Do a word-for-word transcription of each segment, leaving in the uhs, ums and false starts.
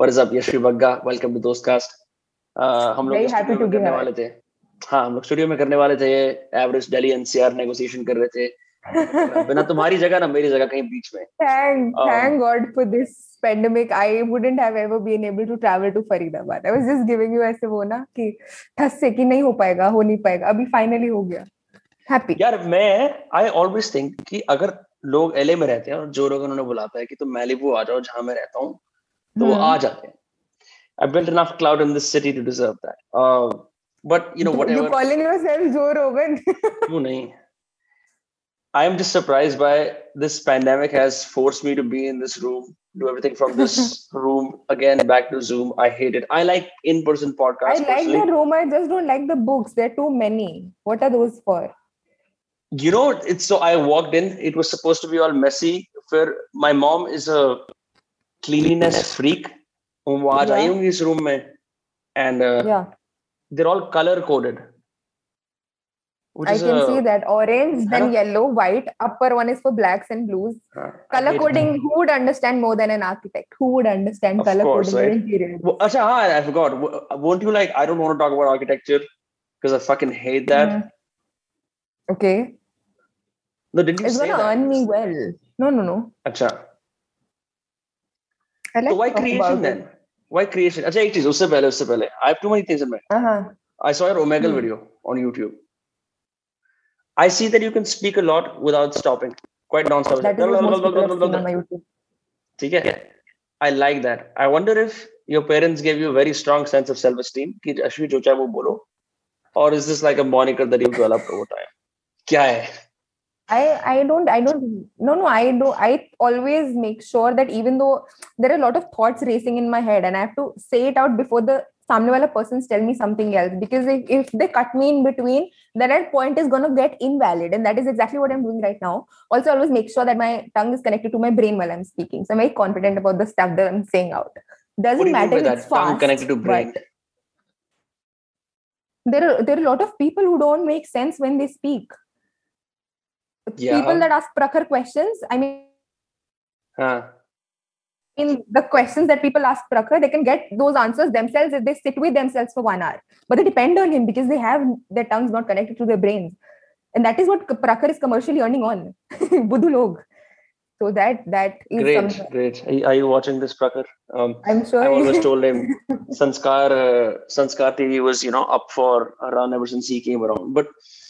What is up, Yashri Bagga? Welcome to Dostcast. Uh, हम लोग studio में करने वाले थे. हाँ, हम लोग स्टूडियो में करने वाले थे. एवरेज दिल्ली एनसीआर नेगोशिएशन कर रहे थे. बिना तुम्हारी जगह ना मेरी जगह कहीं बीच में. Thank, um, thank God for this pandemic. I wouldn't have ever been able to travel to Faridabad. I was just giving you ऐसे वो ना कि ठस से कि नहीं हो पाएगा, हो नहीं पाएगा. अभी finally हो गया. Happy. यार मैं I always think कि अगर लोग एलए में रहते हैं और जो लोग उन्होंने बुलाता है कि तुम मैलीबू आ जाओ जहाँ मैं रहता हूँ तो वो आ जाते हैं. I built enough cloud in this city to deserve that. Uh, but you know whatever. You calling yourself Joe Rogan? No, नहीं. I am just surprised by this pandemic has forced me to be in this room, do everything from this room again, back to Zoom. I hate it. I like in-person podcasts. I like personally. The room. I just don't like the books. There are too many. What are those for? You know, it's so I walked in. It was supposed to be all messy. फिर my mom is a cleanliness freak. Um, आज yeah. आई होंगी इस room में and uh, yeah. they're all color coded. I can a, see that orange, then yellow, white. Upper one is for blacks and blues. Uh, color coding. That. Who would understand more than an architect? Who would understand of color course, coding? Of right? Interiors? Well, अच्छा हाँ, I forgot. Won't you like? I don't want to talk about architecture because I fucking hate that. Mm. Okay. No, didn't you it's say that? It's gonna earn me well. No, no, no. अच्छा. Like so why creation then? It. Why creation? अच्छा एक चीज उससे पहले उससे पहले I have too many things in my head. Uh-huh. I saw your Omegle hmm. video on YouTube. I see that you can speak a lot without stopping, quite non-stop. That is most popular on my YouTube. ठीक है? I like that. I wonder if your parents gave you a very strong sense of self-esteem कि अश्वी जो चाहे वो बोलो, or is this like a moniker that you've developed over time? क्या है? I I don't I don't no no I do I always make sure that even though there are a lot of thoughts racing in my head and I have to say it out before the सामने वाला persons tell me something else because if, if they cut me in between then that point is going to get invalid and that is exactly what I'm doing right now. Also I always make sure that my tongue is connected to my brain while I'm speaking, so I'm very confident about the stuff that I'm saying out. Doesn't do matter if it's fast. Tongue connected to brain. There are there are a lot of people who don't make sense when they speak. Yeah. People that ask Prakhar questions, I mean, huh. in the questions that people ask Prakhar, they can get those answers themselves if they sit with themselves for one hour. But they depend on him because they have their tongues not connected to their brains. And that is what Prakhar is commercially earning on. Budhu log. So that, that is great, something. Great. Are you watching this, Prakhar? Um, I'm sure. I always told him, Sanskar, uh, Sanskar T V was, you know, up for a run ever since he came around. But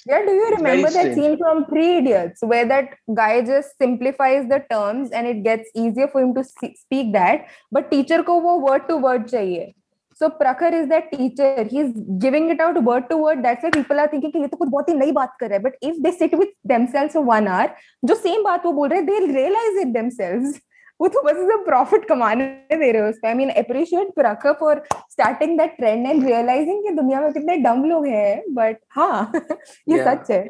yeah, do you remember that scene from Three Idiots where that guy just simplifies the terms and it gets easier for him to speak that, but teacher ko wo word to word chahiye. So Prakhar is that teacher. He's giving it out word to word. That's why people are thinking कि ये तो कुछ बहुत ही नई बात कर रहा है. But if they sit with themselves for one hour, जो same बात वो बोल रहे हैं, they'll realize it themselves. वो तो बस इसे profit कमाने दे रहे हैं उसपे. I mean, appreciate Prakhar for starting that trend and realizing कि दुनिया में कितने dumb लोग हैं. But हाँ, ये सच है.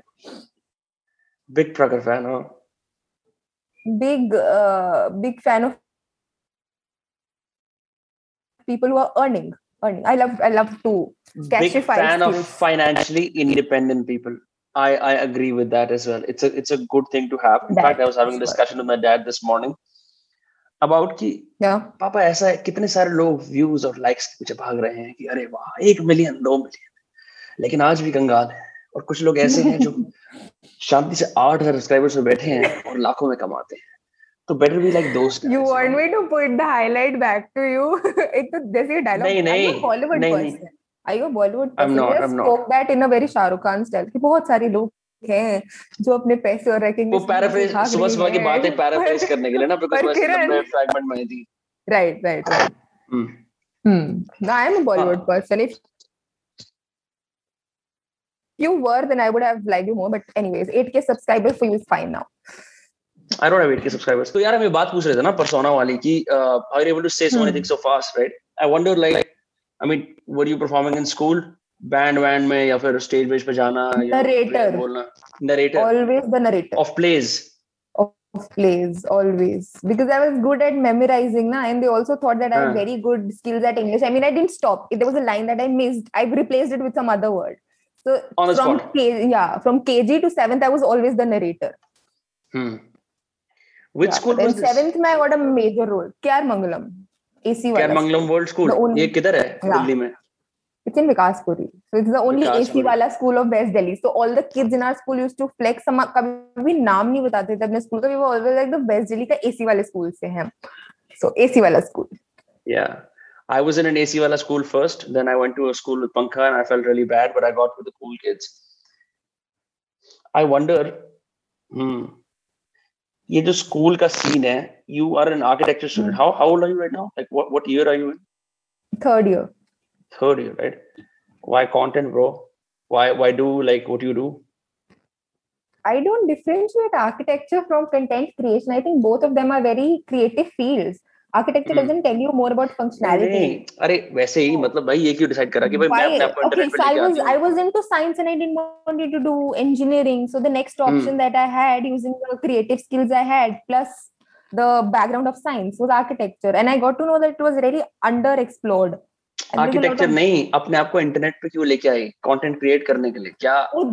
Big Prakhar fan, huh? Big, uh, big fan of people who are earning. Earning. I love. I love to. Big fan of financially independent people. I, I agree with that as well. It's a it's a good thing to have. In that fact, I was having a discussion with my dad this morning. About कि पापा ऐसा है कितने सारे लोग views और likes के पीछे भाग रहे हैं कि अरे वाह एक मिलियन दो मिलियन लेकिन आज भी कंगाल है और कुछ लोग ऐसे हैं जो शांति से आठ हजार सब्सक्राइबर्स में बैठे हैं और लाखों में कमाते हैं तो better be like those guys. You want me to put the highlight back to you? एक तो जैसे डायलॉग नहीं नहीं Bollywood person. Are you a Bollywood person? I'm not. I'm not. Spoke that in a very Shahrukh Khan style कि बहुत सारे लोग हैं जो अपने पैसे और रैंकिंग वो पैराफ्रेज सुबह सुबह की बातें पैराफ्रेज करने के लिए ना बिकॉज़ वैसे अपने फ्रैगमेंट में थी right right right hmm I am a Bollywood person if you were then I would have like you more but anyways eight k subscribers for you is fine now I don't have eight k subscribers तो यार हम ये बात पूछ रहे थे ना persona वाली कि are you able to say so anything so fast right I wonder like I mean were you performing in school band वैंड में या फिर स्टेज वेज पे जाना नरेटर बोलना narrator always the narrator of plays of plays always because I was good at memorising ना and they also thought that I have very good skills at English I mean I didn't stop there was a line that I missed I replaced it with some other word so from KG या from KG to seventh I was always the narrator hmm which school was seventh में I got a major role क्यार Mangalam AC वाला, कैर मंगलम world school, ये किधर है दिल्ली में? It's in Vikaspuri. So it's the only A C wala school of West Delhi. So all the kids in our school used to flex. Some कभी नाम नहीं बताते थे अपने स्कूल का, we were always like the West Delhi का A C वाले school से हैं. So A C wala school. Yeah, I was in an A C wala school first. Then I went to a school with Pankha and I felt really bad, but I got with the cool kids. I wonder, hmm, ये जो school का scene है, you are an architecture student. How how old are you right now? Like what what year are you in? Third year. Third year, right? Why content, bro? Why why do like what you do? I don't differentiate architecture from content creation. I think both of them are very creative fields. Architecture mm. doesn't tell you more about functionality. अरे वैसे ही मतलब भाई ये क्यों decide करा कि भाई मैं अपने आप इंटरनेट पे लेके आता हूँ. I was into science and I didn't want to do engineering. So the next option mm. that I had, using the creative skills I had plus the background of science, was architecture, and I got to know that it was really underexplored. Architecture नहीं, अपने आप को internet पे क्यों लेके आई? Content create करने के लिए क्या? तो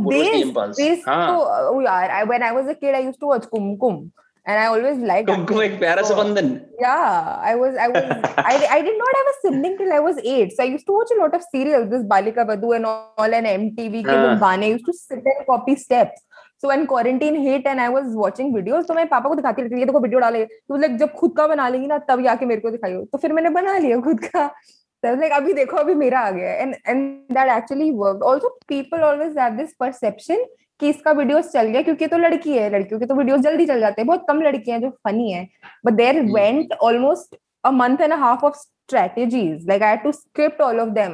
यार when I was a kid I used to watch Kumkum and I always like Kumkum, एक प्यारा सा बंधन. Yeah I was I was I I did not have a sibling till I was eight, so I used to watch a lot of serials, this Balika Vadhu and all and MTV के वो गाने, used to sit and copy steps. So when quarantine hit and I was watching videos, तो मैं पापा को दिखाती रहती थी, ये देखो वीडियो डाले, तो लाइक जब खुद का बना लेगी ना तब आके मेरे को दिखाइयो. तो फिर मैंने बना लिया खुद का. So like, अभी देखो अभी मेरा आ गया. And and that actually worked. Also, people always have this perception कि इसका videos चल गया क्योंकि तो लड़की है, लड़कियों के तो videos जल्दी चल जाते हैं, बहुत कम लड़कियां जो funny हैं. But there went almost a month and a half of strategies. Like I had to script all of them.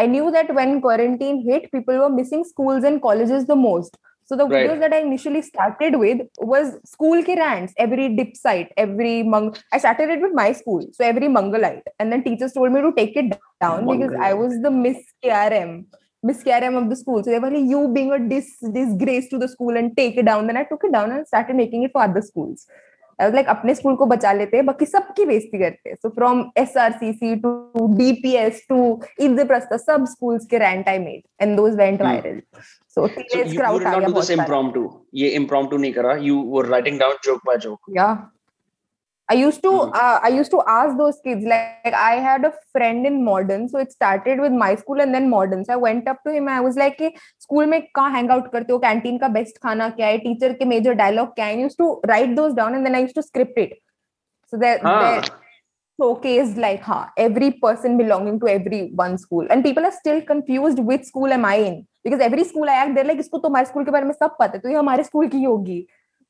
I knew that when quarantine hit, people were missing schools and colleges the most. So the videos right. that I initially started with was school ke rants, every dip site, every mang- I started it with my school, so every Mangalite, and then teachers told me to take it down Mangalite. Because I was the Miss K R M, Miss K R M of the school. So they were like, you being a dis- disgrace to the school, and take it down. Then I took it down and started making it for other schools. I was like, अपने school को बचा लेते हैं, बाकी सबकी बेइज्जती करते हैं. So from S R C C to, to D P S to Indraprastha, सब schools के rant I made, and those went hmm. viral. So, so you, you did not do this impromptu. ये impromptu नहीं करा. You were writing down joke by joke. Yeah, I used to hmm. uh, I used to ask those kids, like, like I had a friend in modern, so it started with my school and then modern. So I went up to him and I was like, school में कहाँ hang out करते हो? Canteen का best खाना क्या है? Teacher के major dialogue क्या है? I used to write those down and then I used to script it. So that that showcased like हाँ every person belonging to every one school, and people are still confused which school am I in. Because every school I act, they're like, इसको तो हमारे school के बारे में सब पता है, तो ये हमारे स्कूल की होगी.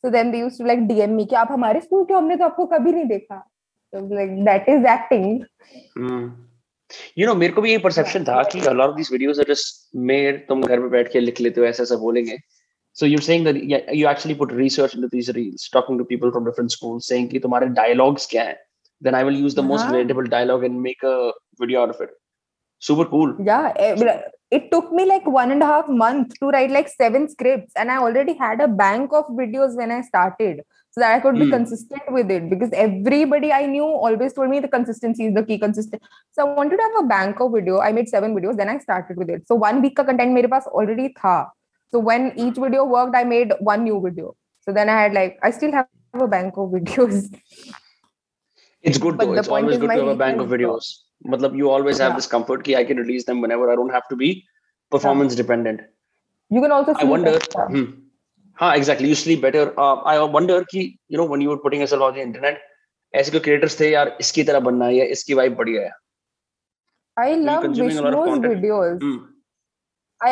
So then they used to like D M me कि आप हमारे स्कूल के, हमने तो आपको कभी नहीं देखा. So like that is acting. Hmm. You know, मेरे को भी ये perception था कि a lot of these videos are just made. तुम घर पे बैठ के लिख लेते हो, ऐसा ऐसा बोलेंगे. So you're saying that yeah, you actually put research into these reels, talking to people from different schools, saying कि तुम्हारे dialogues क्या हैं. Then I will use the uh-huh. most relatable dialogue and make a video out of it. Super cool. Yeah. Eh, it took me like one and a half months to write like seven scripts, and I already had a bank of videos when I started, so that I could be mm. consistent with it, because everybody I knew always told me the consistency is the key, consistent. So I wanted to have a bank of video. I made seven videos, then I started with it. So one week ka content mere paas already tha. So when each video worked, I made one new video. So then I had like, I still have a bank of videos. It's good though. But it's always good to have a bank of videos. Matlab you always have yeah. this comfort ki I can release them whenever. I don't have to be performance yeah. dependent. You can also sleep I wonder better. Hmm, ha exactly, you sleep better. uh, I wonder ki you know when you were putting yourself on the internet, aise ke creators the yaar iski tarah banna hai, iski vibe badhiya hai. I love Vishnu's videos. hmm.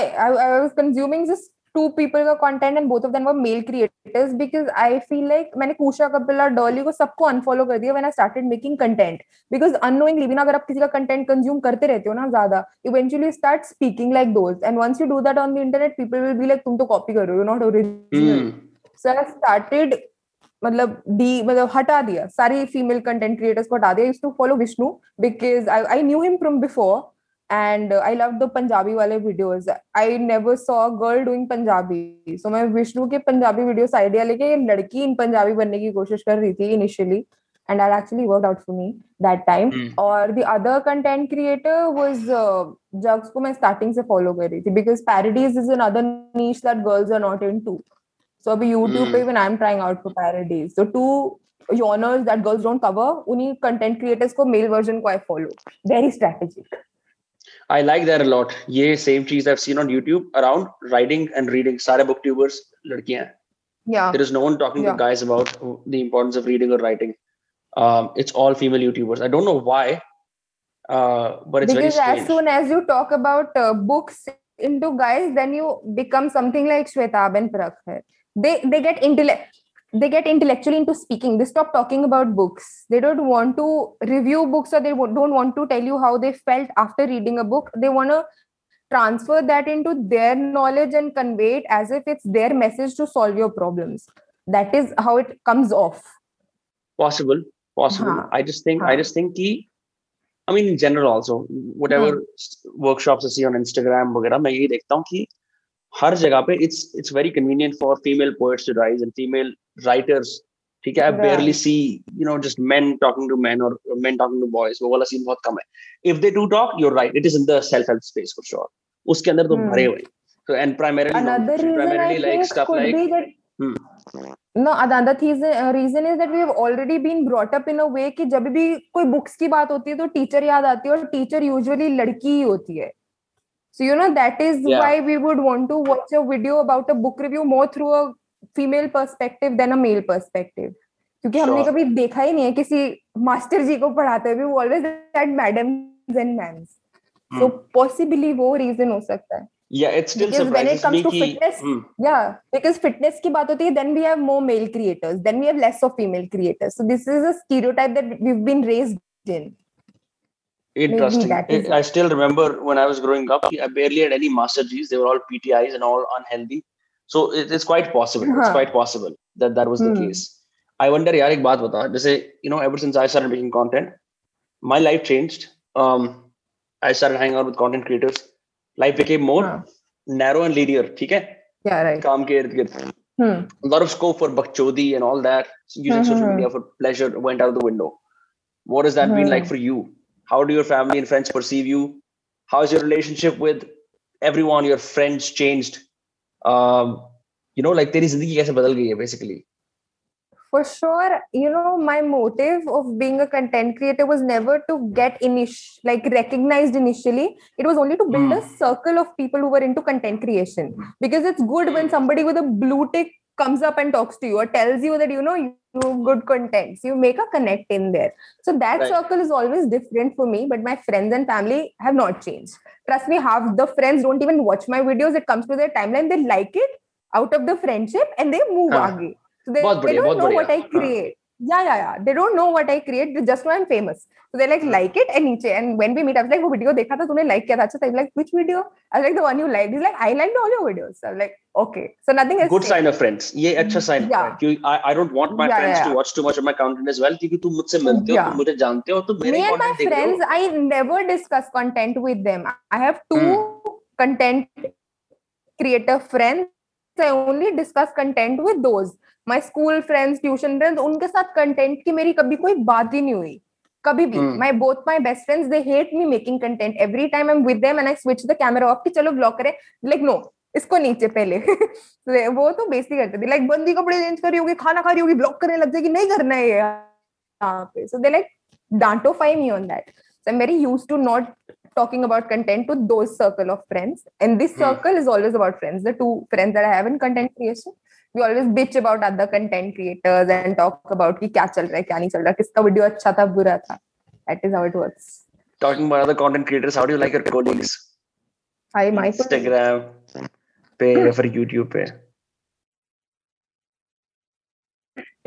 I, I I was consuming just two people ka content, and both of them were male creators, because I feel like मैंने Kusha Kapil और Dolly को सबको unfollow कर दिया when I started making content, because unknowingly भी ना अगर आप किसी का content consume करते रहते हो ना ज़्यादा, eventually start speaking like those, and once you do that on the internet, people will be like तुम तो copy कर रहे हो, you're not original. mm. So I started मतलब डी मतलब हटा दिया सारी female content creators को हटा दिया. I used to follow Vishnu because I I knew him from before. And uh, I loved the Punjabi wale videos. I never saw a girl doing Punjabi. So मैं Vishnu के Punjabi videos idea लेके ये लड़की इन Punjabi बनने की कोशिश कर रही थी initially. And that actually worked out for me that time. Mm. Or the other content creator was uh, Jags को मैं starting से follow कर रही थी, because parodies is another niche that girls are not into. So अभी YouTube पे mm. even I'm trying out for parodies. So two genres that girls don't cover, उन्हीं content creators को male version को I follow. Very strategic. I like that a lot. ये same cheese I've seen on YouTube around writing and reading. सारे booktubers लड़कियाँ हैं. Yeah. There is no one talking yeah. to guys about the importance of reading or writing. Um, it's all female YouTubers. I don't know why, uh, but it's because very strange. As soon as you talk about uh, books into guys, then you become something like Shwetaab and Prakhar. They they get intele- they get intellectually into speaking. They stop talking about books. They don't want to review books, or they don't want to tell you how they felt after reading a book. They want to transfer that into their knowledge and convey it as if it's their message to solve your problems. That is how it comes off. Possible, possible. Haan. I just think, Haan. I just think ki, I mean, in general also, whatever Haan. workshops I see on Instagram, वगैरह, मैं यही देखता हूँ कि हर जगह पे it's it's very convenient for female poets to rise and female writers. ठीक है, I barely see, you know, just men talking to men or men talking to boys. वो वाला scene बहुत कम है. If they do talk, you're right. It is in the self-help space for sure. उसके अंदर तो भरे हुए. So and primarily, Another no, primarily like stuff like. That, hmm. No, another reason is that we have already been brought up in a way कि जब भी कोई books की बात होती है तो teacher याद आती है और teacher usually लड़की ही होती है. So you know that is yeah. why we would want to watch a video about a book review more through a female perspective than a male perspective. क्योंकि sure. हमने कभी देखा ही नहीं है किसी मास्टर जी को पढ़ाते हुए. We always had madams and ma'ams. Hmm. So possibly वो reason हो सकता है. Yeah, it's still because when it comes to fitness, ki, hmm. yeah, because fitness की बात होती है, then we have more male creators, then we have less of female creators. So this is a stereotype that we've been raised in. Interesting. It, I still remember when I was growing up, I barely had any master Gs. They were all P T Is and all unhealthy. So it, it's quite possible. Uh-huh. It's quite possible that that was hmm. the case. I wonder, yaar, ek baat bata. Jaise, you know, ever since I started making content, my life changed. Um, I started hanging out with content creators. Life became more uh-huh. narrow and linear. ठीक है? Yeah, right. Kaam ke ird gird. Hmm. A lot of scope for bakchodi and all that. Using uh-huh. social media for pleasure went out the window. What has that uh-huh. been like for you? How do your family and friends perceive you? How is your relationship with everyone? Your friends changed? Um, you know, like, teri zindagi kaise badal gayi hai, basically. For sure, you know, my motive of being a content creator was never to get init- like recognized initially. It was only to build mm. a circle of people who were into content creation. Because it's good when somebody with a blue tick comes up and talks to you or tells you that, you know, you do good content. So you make a connect in there. So that right. circle is always different for me, but my friends and family have not changed. Trust me, half the friends don't even watch my videos. It comes to their timeline. They like it out of the friendship and they move huh. away. So they, they don't know what I create. Huh. Yeah, yeah, yeah. They don't know what I create. They just know I'm famous. So they like, like it and niche. And when we meet, I was like, wo video dekha tha, tune like kiya tha. So I'm like, which video? I was like, the one you liked. He's like, I liked all your videos. So I'm like, okay. So nothing is good sign of friends. Ye acha sign yeah. of friends. I, I don't want my yeah, friends yeah. to watch too much of my content as well. Because you mujhse milte ho, yeah. tum mujhe jante ho, tum mere content dekh rahe ho. Me and my friends, I never discuss content with them. I have two hmm. content creator friends. I only discuss content with those. My school friends, tuition friends, उनके साथ content की मेरी कभी कोई बात ही नहीं हुई, कभी भी. My both my best friends, they hate me making content. Every time I'm with them and I switch the camera off कि चलो vlog करें, like no, इसको नीचे पहले. वो तो basically करते थे, like बंदी कपड़े चेंज कर रही होगी, खाना खा रही होगी, vlog करने लग जाएगी, नहीं करना है यहाँ पे. So they like dantify me on that. So I'm very used to not talking about content to those circle of friends, and this circle is always about friends. The two friends that I have in content creation. We always bitch about other content creators and talk about ki kya chal raha hai, kya nahi chal raha, kiska video acha tha, bura tha. That is how it works. Talking about other content creators, how do you like your colleagues? Hi, my Instagram pe ya fir YouTube pe.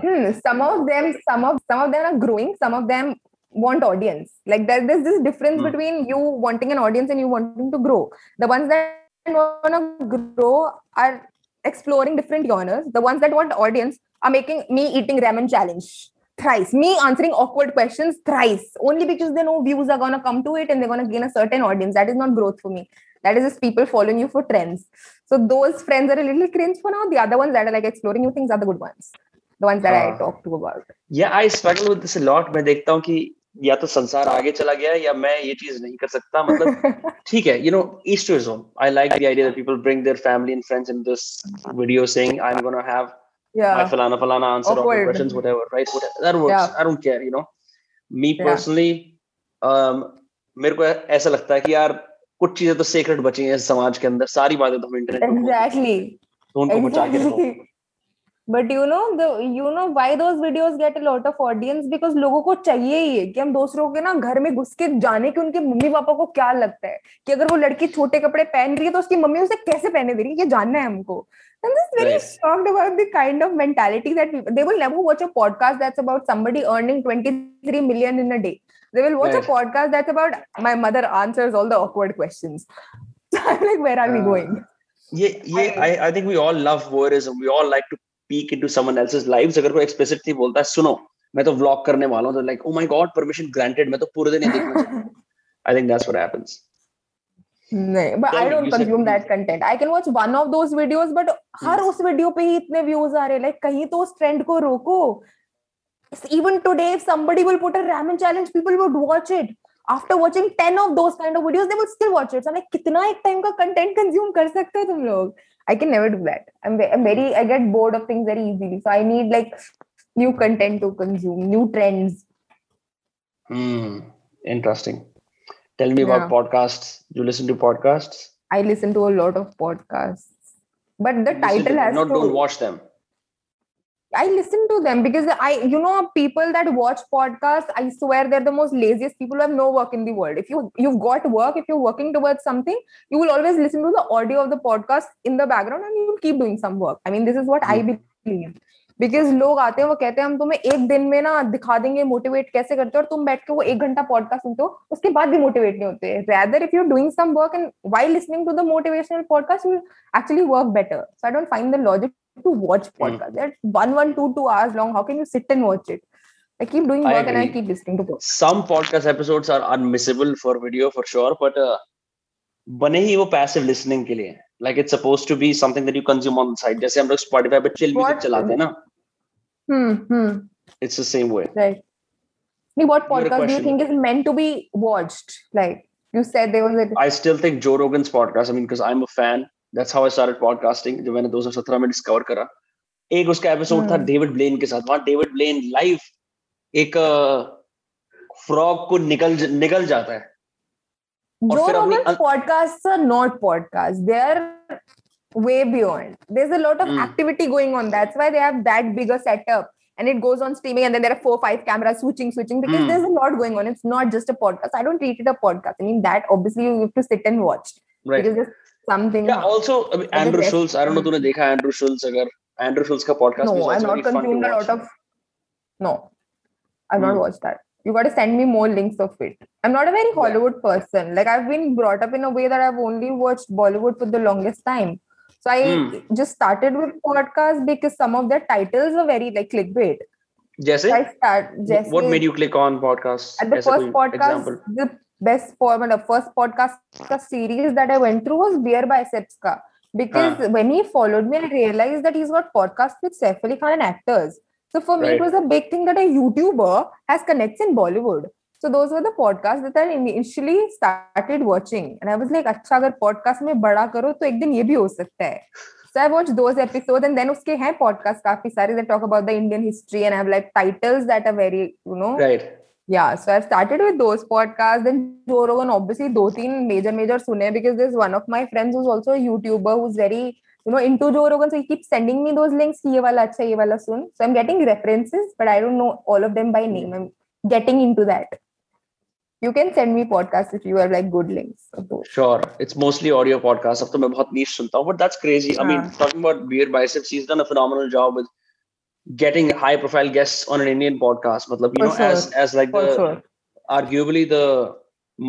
Hmm, some of them, some of some of them are growing. Some of them want audience. Like there, there's this difference hmm. between you wanting an audience and you wanting to grow. The ones that want to grow are exploring different genres. The ones that want audience are making me eating ramen challenge thrice, me answering awkward questions thrice, only because they know views are going to come to it and they're going to gain a certain audience. That is not growth for me. That is just people following you for trends. So those friends are a little cringe for now. The other ones that are like exploring new things are the good ones. The ones that uh, I talk to about. Yeah, I struggle with this a lot. मैं देखता हूँ कि या तो संसार आगे चला गया है या मैं ये चीज नहीं कर सकता. मतलब ठीक है, you know, each to his own. I like the idea that people bring their family and friends in this video saying I'm going to have yeah. my falana falana answer or questions, whatever, right? Whatever, that works. Yeah. I don't care, you know. Me personally, yeah. um, मेरे को ऐसा लगता है कि यार कुछ चीजें तो सेक्रेट बची हैं समाज के अंदर, सारी बातें तो इंटरनेट पे exactly उनको बचा के रखो. But you know the you know why those videos get a lot of audience because लोगों को चाहिए ही है कि हम दूसरों के ना घर में घुस के जाने कि उनके मम्मी पापा को क्या लगता है, कि अगर वो लड़की छोटे कपड़े पहन रही है तो उसकी मम्मी उसे कैसे पहने दे रही है, ये जानना है हमको. I'm just very right. shocked about the kind of mentality that people, they will never watch a podcast that's about somebody earning twenty-three million in a day. They will watch right. a podcast that's about my mother answers all the awkward questions. So I'm like, where are uh, we going? Yeah, yeah. I, I think we all love voyeurism. We all like to peek into someone else's lives. अगर कोई explicitly बोलता है, सुनो, मैं तो vlog करने वाला हूँ, तो like, oh my god, permission granted. मैं तो पूरे दिन ही देखूँगा. I think that's what happens. नहीं, but I don't consume that content. I can watch one of those videos, but हर उस वीडियो पे ही इतने views आ रहे, like कहीं तो उस ट्रेंड को रोको. Even today, if somebody will put a ramen challenge, people would watch it. After watching ten of those kind of videos, they would still watch it. So I'm like, कितना एक time का content consume कर सकते हो तुम लोग? I can never do that. I'm very, I get bored of things very easily. So I need like new content to consume, new trends. Hmm. Interesting. Tell me about yeah. podcasts. Do you listen to podcasts? I listen to a lot of podcasts. But the listen title to, has not to... Not don't watch them. I listen to them because I, you know, people that watch podcasts, I swear they're the most laziest people who have no work in the world. If you, you've got work, if you're working towards something, you will always listen to the audio of the podcast in the background and you will keep doing some work. I mean, this is what mm. I believe. Because लोग आते हैं वो कहते हैं हम तुम्हें एक दिन में ना दिखा देंगे मोटिवेट कैसे करते हो, और तुम बैठ के वो एक घंटा पॉडकास्ट सुनते हो उसके बाद भी मोटिवेट नहीं होते. Rather if you are doing some work and while listening to the motivational podcast you will actually work better. So I don't find the logic to watch podcast that one, one, two, two hours long. How can you sit and watch it? I keep doing work I and I keep listening to podcasts. Some podcast episodes are unmissable for video for sure, but uh, बने ही वो passive listening के लिए. Like it's supposed to be something that you consume on the side. जैसे हम लोग Spotify पे chill music चलाते हैं ना. Hmm. Hmm. It's the same way. Right. What what podcast do you think is meant to be watched? Like you said, there was. A... I still think Joe Rogan's podcast. I mean, because I'm a fan. That's how I started podcasting. जब मैंने twenty seventeen में discover करा. एक उसका episode था David Blaine के साथ. वहाँ David Blaine live एक frog को निकल निकल जाता है. Joe Rogan's podcasts are not podcasts. They are way beyond. There's a lot of mm. activity going on. That's why they have that bigger setup. And it goes on streaming. And then there are four, five cameras switching, switching. Because mm. there's a lot going on. It's not just a podcast. I don't treat it a podcast. I mean, that obviously you have to sit and watch. Right. Because there's something. Yeah, also, I mean, Andrew Schultz. I don't know if you've seen Andrew Schultz. Agar Andrew Schultz's podcast. No, I've not consumed a lot of... No. I've mm. not watched that. You got to send me more links of it. I'm not a very Hollywood yeah. person. Like I've been brought up in a way that I've only watched Bollywood for the longest time. So I mm. just started with podcasts because some of their titles were very like clickbait. Jaise? So I start, Jaise, what made you click on podcasts? At the Jaise first podcast, example? The best format of first podcast ka series that I went through was Beer Biceps ka. Because ah. when he followed me, I realized that he's got podcasts with Saif Ali Khan and actors. So for me, right. it was a big thing that a YouTuber has connects in Bollywood. So those were the podcasts that I initially started watching. And I was like, अच्छा अगर podcast में बड़ा करो तो एक दिन ये भी हो सकता है. So I watched those episodes and then उसके हैं podcasts काफी सारे that talk about the Indian history and have like titles that are very, you know. Right. Yeah. So I've started with those podcasts. Then Joe Rogan obviously दो तीन major major सुने because there's one of my friends who's also a YouTuber who's very you know, into Joe Rogan, so he keeps sending me those links, ye wala acha, ye wala sun. So I'm getting references, but I don't know all of them by name. I'm getting into that. You can send me podcasts if you have like good links. Sure. It's mostly audio podcasts. Ab to main bahut niche sunta hu, but that's crazy. Yeah. I mean, talking about Beer Biceps, he's done a phenomenal job with getting high profile guests on an Indian podcast. Matlab, you For know, sure. as, as like For the, sure. arguably the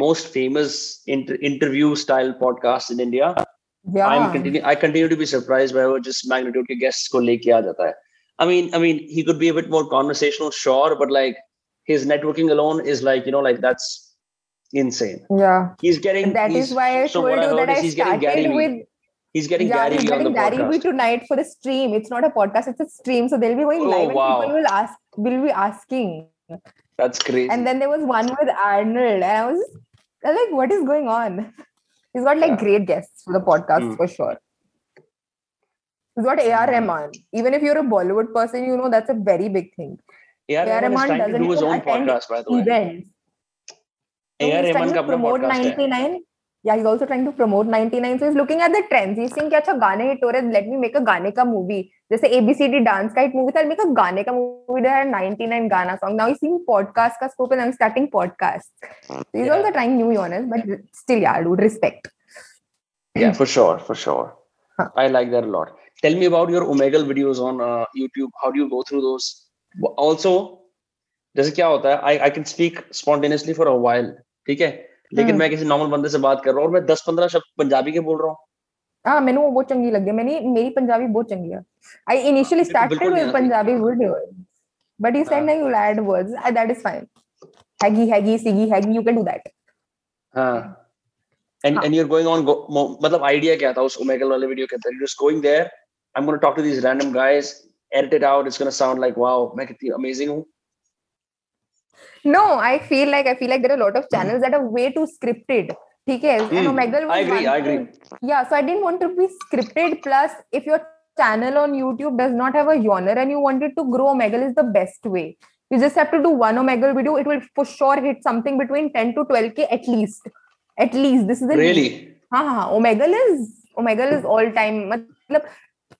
most famous inter- interview style podcast in India. Yeah. I'm continue, I continue to be surprised by how just magnitude के guests को लेके आ जाता है. I mean, I mean, he could be a bit more conversational, sure, but like his networking alone is like, you know, like that's insane. Yeah. He's getting. That he's, is why I so told you that I started with. He's getting yeah, Gary V on the Gary podcast. V tonight for a stream. It's not a podcast; it's a stream. So they'll be going oh, live, wow. and people will ask, will be asking. That's crazy. And then there was one with Arnold, and I was, I was like, what is going on? He's got like yeah. great guests for the podcast mm. for sure. You've got A R. Rahman. Even if you're a Bollywood person, you know that's a very big thing. A R. Rahman is trying to do his own podcast, by the way. Events. So A R. Rahman ka apna podcast hai. Yeah, he's also trying to promote ninety-nine. So he's looking at the trends. He's saying, "Acha gaane hit ho rahe, let me make a gaane ka movie." Jaise A B C D dance ka hit movie tha, I'll make a gaane ka movie. There are ninety-nine gaana song. Now he's seeing podcast ka scope, and I'm starting podcast. So he's yeah. also trying new genres, but still, yeah, dude, respect. Yeah, for sure, for sure. Huh. I like that a lot. Tell me about your Omegle videos on uh, YouTube. How do you go through those? Also, jaise kya hota hai, I I can speak spontaneously for a while. ठीक है. लेकिन मैं किसी normal बंदे से बात कर रहा हूँ और मैं दस पंद्रह शब्द पंजाबी के बोल रहा हूँ. हाँ, मैंने वो बहुत चंगी लगी. मैंने मेरी पंजाबी बहुत चंगी है. I initially started with Punjabi videos, but he said no, you'll add words. That is fine. Haggy, haggy, siggy, haggy. You can do that. हाँ. And and you're going on. मतलब idea क्या था उस Omegle वाले video के अंदर? You're just going there. I'm going to talk to these random guys. Edit it out. It's going to sound like wow. मैं कितनी amazing हूँ. No, I feel like I feel like there are a lot of channels that are way too scripted. Okay, mm. and Omegle was I agree, I agree. Yeah, so I didn't want to be scripted. Plus, if your channel on YouTube does not have a genre and you wanted to grow, Omegle is the best way. You just have to do one Omegle video. It will for sure hit something between ten to twelve K at least. At least this is the really. Ha, Omegle is Omegle is all time. Matlab,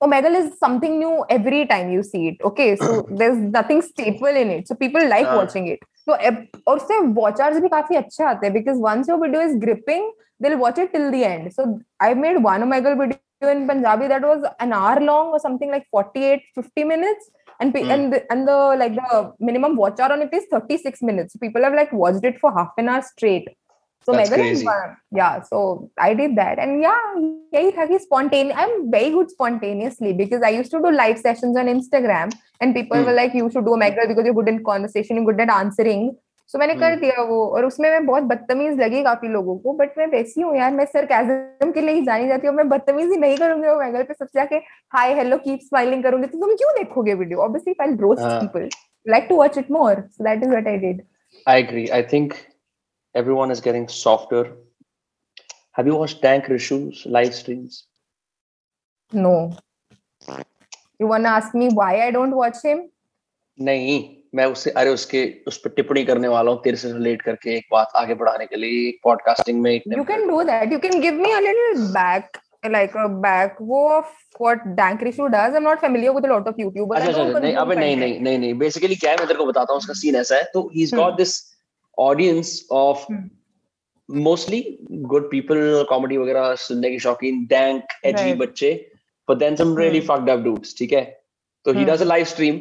Omegle is something new every time you see it. Okay, so there's nothing staple in it. So people like uh, watching it. So, और उससे watchers भी काफी अच्छे आते हैं because once your video is gripping, they'll watch it till the end. So I made one Omegle video in Punjabi that was an hour long or something like forty-eight, fifty minutes, and mm. and the, and the like the minimum watch hour on it is thirty-six minutes. So people have like watched it for half an hour straight. So that's Omegle crazy. Is one. Yeah, so I did that, and yeah, yeah, he's spontaneous. I'm very good spontaneously because I used to do live sessions on Instagram, and people hmm. were like, "You should do Omegle because you're good in conversation, you're good at answering." So मैंने hmm. कर दिया वो, और उसमें मैं बहुत बदतमीज लगी काफी लोगों को, but मैं वैसी हूँ यार, मैं sarcasm के लिए ही जानी जाती हूँ, मैं बदतमीजी नहीं करूँगी Omegle पे, सबसे जाके hi hello keep smiling करूँगी, तो तुम क्यों देखोगे video? Obviously, if I'll roast uh, people. Like to watch it more, so that is what I did. I agree. I think. Everyone is getting softer. Have you watched Tank Rishu's live streams? No. You wanna ask me why I don't watch him? नहीं, मैं उससे अरे उसके उस पर टिप्पणी करने वाला हूँ तेरे से रिलेट करके एक बात आगे बढ़ाने के लिए एक पॉडकास्टिंग में. You can do that. You can give me a little back, like a back of what Tank Rishu does. I'm not familiar with a lot of YouTubers. अच्छा अच्छा नहीं अबे नहीं नहीं नहीं नहीं. Basically क्या है मैं तेरे को बताता हूँ उसका सीन ऐसा है. तो he's got this audience of hmm. mostly good people, comedy वगैरह सुनने के शौकीन, dank, edgy right. बच्चे, but then some really hmm. fucked up dudes, ठीक है? तो he does a live stream,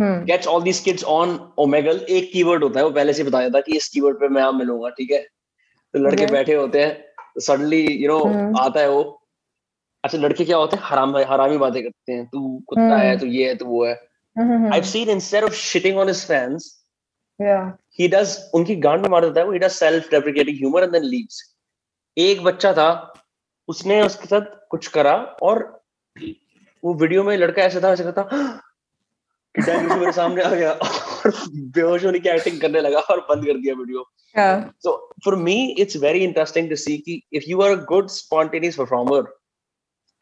hmm. gets all these kids on Omegle. एक keyword होता है, वो पहले से बताया था कि इस keyword पे मैं आप मिलूँगा, ठीक है? तो लड़के right. बैठे होते हैं, suddenly you know hmm. आता है वो, अच्छा लड़के क्या होते हैं? हराम हरामी बातें करते हैं, तू कुत्ता hmm. है, तू ये है, तू वो है. Hmm. I've seen instead of shitting on his fans. Yeah. He does उनकी गांड में मार देता है वो. He does self-deprecating humor and then leaves. एक बच्चा था उसने उसके साथ कुछ करा और वो वीडियो में लड़का ऐसा था ऐसा करता कि टाइम से मेरे सामने आ गया और बेहोश होने की एक्टिंग करने लगा और बंद कर दिया video. Yeah. So for me it's very interesting to see कि if you are a good spontaneous performer,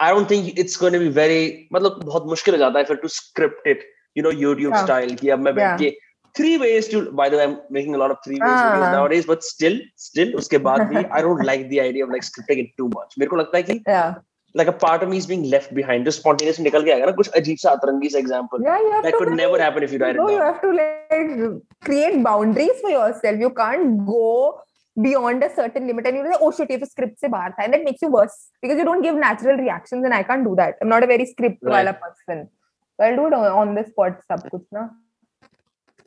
I don't think it's going to be very मतलब बहुत मुश्किल हो जाता है फिर to script it, you know, YouTube yeah. style कि अब मैं बैठ के Three ways to, by the way, I'm making a lot of three ways ah. videos nowadays, but still, still, उसके बाद भी, I don't like the idea of like scripting it too much. मेरे को लगता है कि, yeah. like a part of me is being left behind. जो spontaneous निकल के आएगा ना, कुछ अजीब सा अतरंगी सा example. Yeah, you have that to. That could like, never happen if you write it down. No, you have to like create boundaries for yourself. You can't go beyond a certain limit, and you know, oh shit, ये तो script से बाहर था, and that makes you worse because you don't give natural reactions, and I can't do that. I'm not a very script वाला right. person. So I'll do it on the spot सब कुछ ना.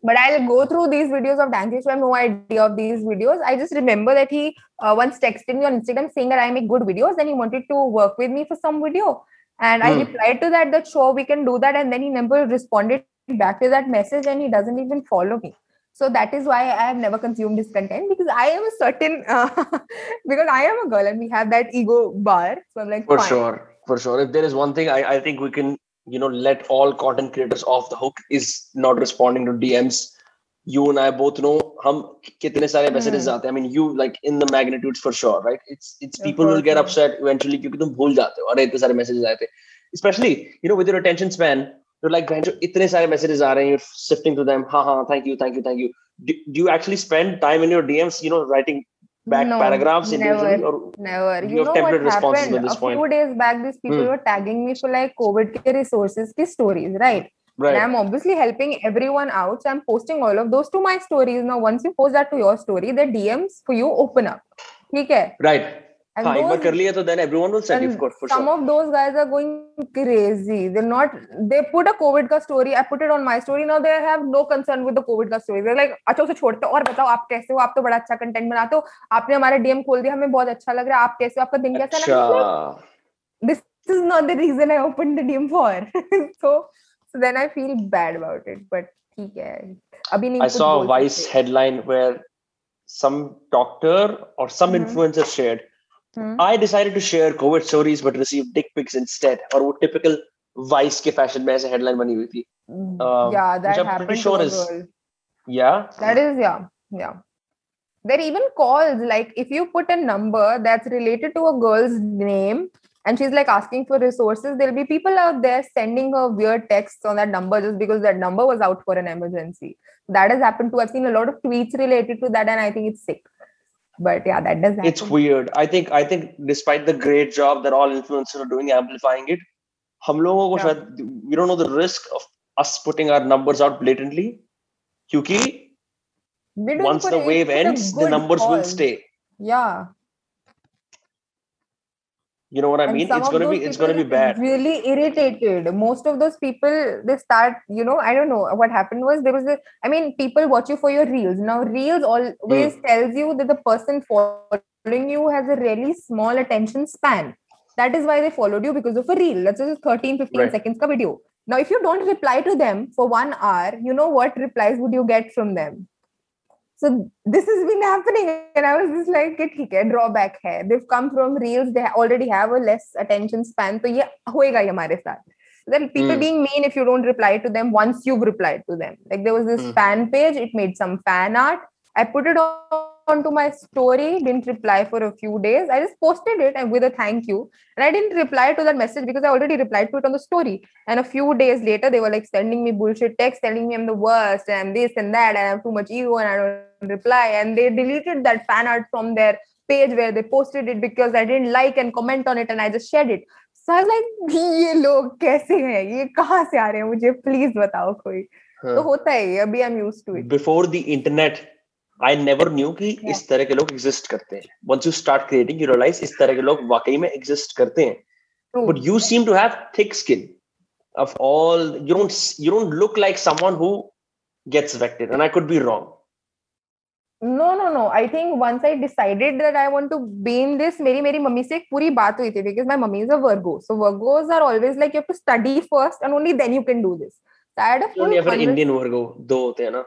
But I'll go through these videos of Tank Rishu. I have no idea of these videos. I just remember that he uh, once texted me on Instagram saying that I make good videos. Then he wanted to work with me for some video. And mm. I replied to that, that sure, we can do that. And then he never responded back to that message and he doesn't even follow me. So that is why I have never consumed his content because I am a certain, uh, because I am a girl and we have that ego bar. So I'm like, for fine. sure, for sure. If there is one thing I, I think we can, you know, let all content creators off the hook is not responding to D Ms. You and I both know hum kitne sare messages aate hain. I mean, you like in the magnitudes for sure, right? It's it's people will get upset eventually because tum bhul jate ho. Arey itne sare messages aaye the. especially, you know, with your attention span, you're like, itne saare messages aa rahe hain, you're sifting through them. Ha ha, thank you, thank you, thank you. Do, do you actually spend time in your D Ms, you know, writing back no, paragraphs individually? Never, or never. You, you have know what happened? This a point? Few days back, these people hmm. were tagging me for like COVID care resources ki stories, right? Right. And I'm obviously helping everyone out. So I'm posting all of those to my stories. Now, once you post that to your story, the D Ms for you open up. Okay? Right. And haan, those, ek baar kar liya, so then everyone will send you for, for some sure. Some of those guys are going crazy. They're not, they put a COVID ka story. I put it on my story. Now they have no concern with the COVID ka story. They're like, अच्छा उसे छोड़ते हो और बताओ आप कैसे हो, आप तो बड़ा अच्छा कंटेंट बनाते हो, आपने हमारा D M खोल दिया, हमें बहुत अच्छा लग रहा है, आप कैसे हो, आपका दिन कैसा लगा? This is not the reason I opened the D M for. So So then I feel bad about it, but yeah. I saw a Vice headline where some doctor or some mm-hmm. influencer shared, mm-hmm. I decided to share COVID stories but received dick pics instead. Aur wo typical Vice ke fashion mein aise headline bani hui thi. Um, yeah, that which I'm happened pretty sure to a girl. Is, yeah. That is, yeah, yeah. There are even calls, like if you put a number that's related to a girl's name, and she's like asking for resources, there'll be people out there sending her weird texts on that number just because that number was out for an emergency. That has happened too. I've seen a lot of tweets related to that, and I think it's sick. But yeah, that does happen. It's weird. I think I think despite the great job that all influencers are doing, amplifying it, hum logo ko shayad, we don't know the risk of us putting our numbers out blatantly. Kyunki once the wave ends, the numbers will stay. Yeah. You know what I mean? It's gonna be it's gonna be bad. Really irritated. Most of those people, they start, you know, I don't know what happened was there was a, I mean, people watch you for your reels. Now, reels always mm. tells you that the person following you has a really small attention span. That is why they followed you, because of a reel. That's just thirteen, fifteen right. seconds ka video. Now, if you don't reply to them for one hour, you know what replies would you get from them? So this has been happening, and I was just like, "ठीक है, drawback है." They've come from reels; they already have a less attention span. So ये होएगा ही हमारे साथ. Then people mm. being mean if you don't reply to them once you've replied to them. Like there was this mm. fan page; it made some fan art. I put it on onto my story. Didn't reply for a few days. I just posted it and with a thank you, and I didn't reply to that message because I already replied to it on the story. And a few days later, they were like sending me bullshit texts, telling me I'm the worst and this and that, and I have too much ego and I don't. Reply, and they deleted that fan art from their page where they posted it because I didn't like and comment on it and I just shared it. So I was like, ये लोग कैसे हैं? ये कहाँ से आ रहे हैं? मुझे please बताओ कोई. तो होता है ये. अभी I'm used to it. Before the internet, I never knew कि इस तरह के लोग exist करते हैं. Once you start creating, you realize इस तरह के लोग वाकई में exist करते हैं. But you seem to have thick skin. Of all, you don't you don't look like someone who gets affected, and I could be wrong. No, no, no. I think once I decided that I want to be in this, मेरी मेरी mummy से एक पूरी बात हुई थी because my mummy is a Virgo. So Virgos are always like you have to study first and only then you can do this. So I had a full only conversation. Indian Virgo दो होते हैं ना?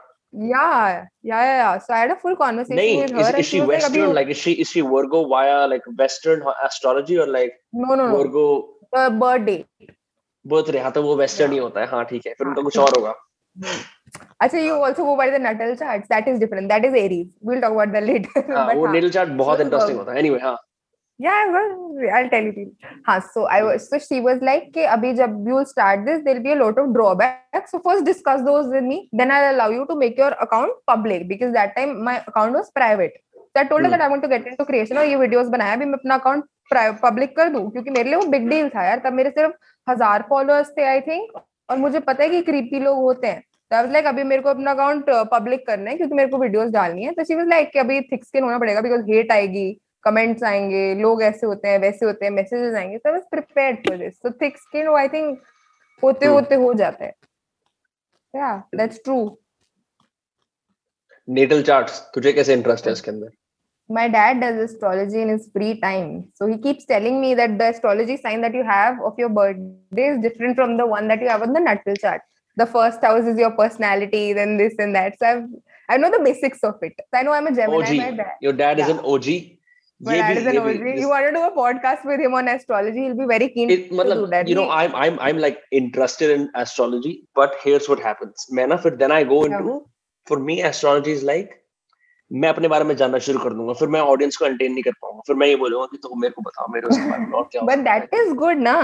Yeah, yeah, yeah, yeah. So I had a full conversation नहीं, with her. Is, and is she, she was Western? Like, like is she is she Virgo via like Western astrology or like no, no, no. Virgo uh, birthday? Birthday हाँ तो वो Western ही होता है हाँ ठीक है फिर उनका कुछ और होगा. अच्छा, you also go by the natal charts. That is different. That is Aries. We'll talk about that later. Ah, वो natal chart बहुत interesting होता है. Anyway, हाँ. Yeah, well, I'll tell you. हाँ, so I was, so she was like कि अभी जब you'll start this, there'll be a lot of drawbacks. So first discuss those with me. Then I'll allow you to make your account public because that time my account was private. So I told her that I want to get into creation और ये videos बनाया भी मैं अपना account public कर दूँ क्योंकि मेरे लिए वो big deal था यार. तब मेरे सिर्फ हजार followers थे I think और मुझे पता है कि creepy लोग होते हैं. So I was like, अभी मेरे को अपना अकाउंट पब्लिक करना है क्योंकि मेरे को वीडियोस डालनी है. तो she was like, कि अभी थिक स्किन होना पड़ेगा because हेट आएगी, कमेंट्स आएंगे, लोग ऐसे होते हैं, वैसे होते हैं, मैसेजेस आएंगे. So I was prepared for this. So thick skin, I think, होते होते हो जाता है. Yeah, that's true. Natal charts, तुझे कैसे इंटरेस्ट है इसके अंदर? My dad does astrology in his free time. So he keeps telling me that the astrology sign that you have of your birthday is different from the one that you have on the natal chart. The first house is your personality, then this and that. So I've, I know the basics of it. So I know I'm a Gemini. O G. My dad. Your dad is yeah. an O G. My ye dad is an O G. This... You want to do a podcast with him on astrology? He'll be very keen it, to matlab, do that. You know, I'm I'm I'm like interested in astrology, but here's what happens. Maina, fir then I go into yeah. for me astrology is like. मैं अपने बारे में जानना शुरू कर दूंगा फिर मैं ऑडियंस को एंटेन नहीं कर पाऊंगा फिर मैं ये बोलूंगा कि तो मेरे को बताओ मेरे उसके बारे में और क्या. But that is good ना.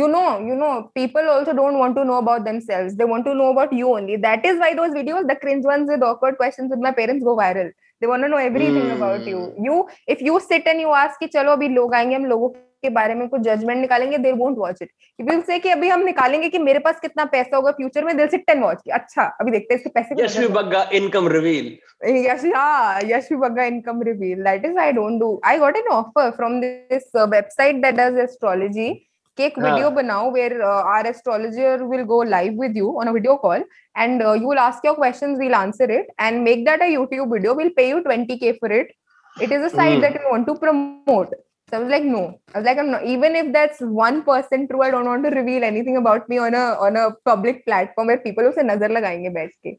you know, you know, people also don't want to know about themselves. They want to know about you only. That is why those videos, the cringe ones with awkward questions with my parents, go viral. They want to know everything mm. about you. You, if you sit and you ask कि चलो अभी लोग आएंगे, हम लोगों के बारे में कुछ जजमेंट निकालेंगे, they won't watch it. If you say कि अभी हम निकालेंगे कि मेरे पास कितना पैसा होगा फ्यूचर में, they'll sit and watch. अच्छा, अभी देखते हैं इसके पैसे. Yashvi Bagga income reveal. यश हाँ Yashvi Bagga income reveal. That is why I don't do. I got an offer from this uh, website that does astrology. एक वीडियो बनाओ where our astrologer will go live with you on a video call and uh, you will ask your questions, we'll answer it and make that a YouTube video. We'll pay you twenty K for it. It is a site mm. that I want to promote. So I was like, no. I was like, I'm not. Even if that's one percent true, I don't want to reveal anything about me on a on a public platform where people उसे नजर लगाएंगे बैठ के.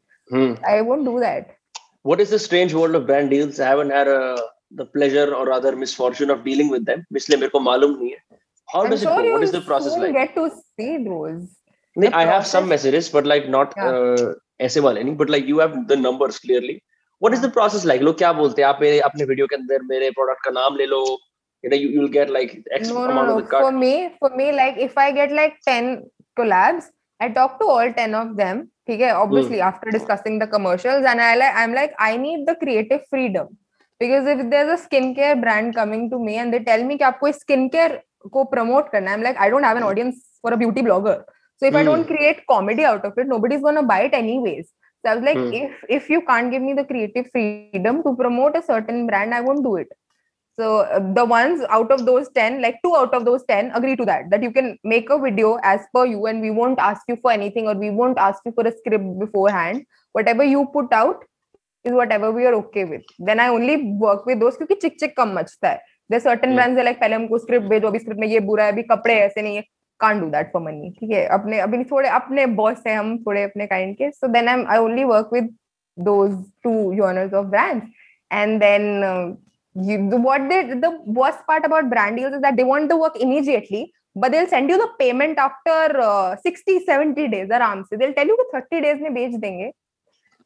I won't do that. What is the strange world of brand deals? I haven't had a, the pleasure or rather misfortune of dealing with them. इसलिए मेरे को मालूम नहीं है. How I'm does sure it go? What is the process like? Get to see those. The I process. have some messages, but like not ऐसे वाले नहीं. But like you have the numbers clearly. What is the process like? लोग क्या बोलते हैं? आप मेरे अपने वीडियो के अंदर मेरे प्रोडक्ट का नाम ले लो. You know, you you'll get like X no, amount no, no. of the card. For me, for me, like if I get like ten collabs, I talk to all ten of them. ठीक है? Obviously, hmm. after discussing the commercials, and I like I'm like I need the creative freedom because if there's a skincare brand coming to me and they tell me कि आपको skincare को promote करना, I'm like I don't have an audience for a beauty blogger, so if mm. I don't create comedy out of it, nobody's gonna buy it anyways. So I was like, mm. if if you can't give me the creative freedom to promote a certain brand, I won't do it. So uh, the ones out of those ten, like two out of those ten, agree to that that you can make a video as per you, and we won't ask you for anything, or we won't ask you for a script beforehand. Whatever you put out is whatever we are okay with. Then I only work with those क्योंकि चिक चिक कम मचता है. There are certain brands that like पहले हमको script भेजो, अभी script में ये बुरा है, अभी कपड़े ऐसे नहीं है, can't do that for money. ठीक है, अपने अभी थोड़े अपने boss हैं हम, थोड़े अपने kind के. So then I'm I only work with those two genres of brands. And then uh, you, the, what they the worst part about brand deals is that they want the work immediately, but they'll send you the payment after uh, sixty seventy days आराम से. They'll tell you कि thirty days में भेज देंगे.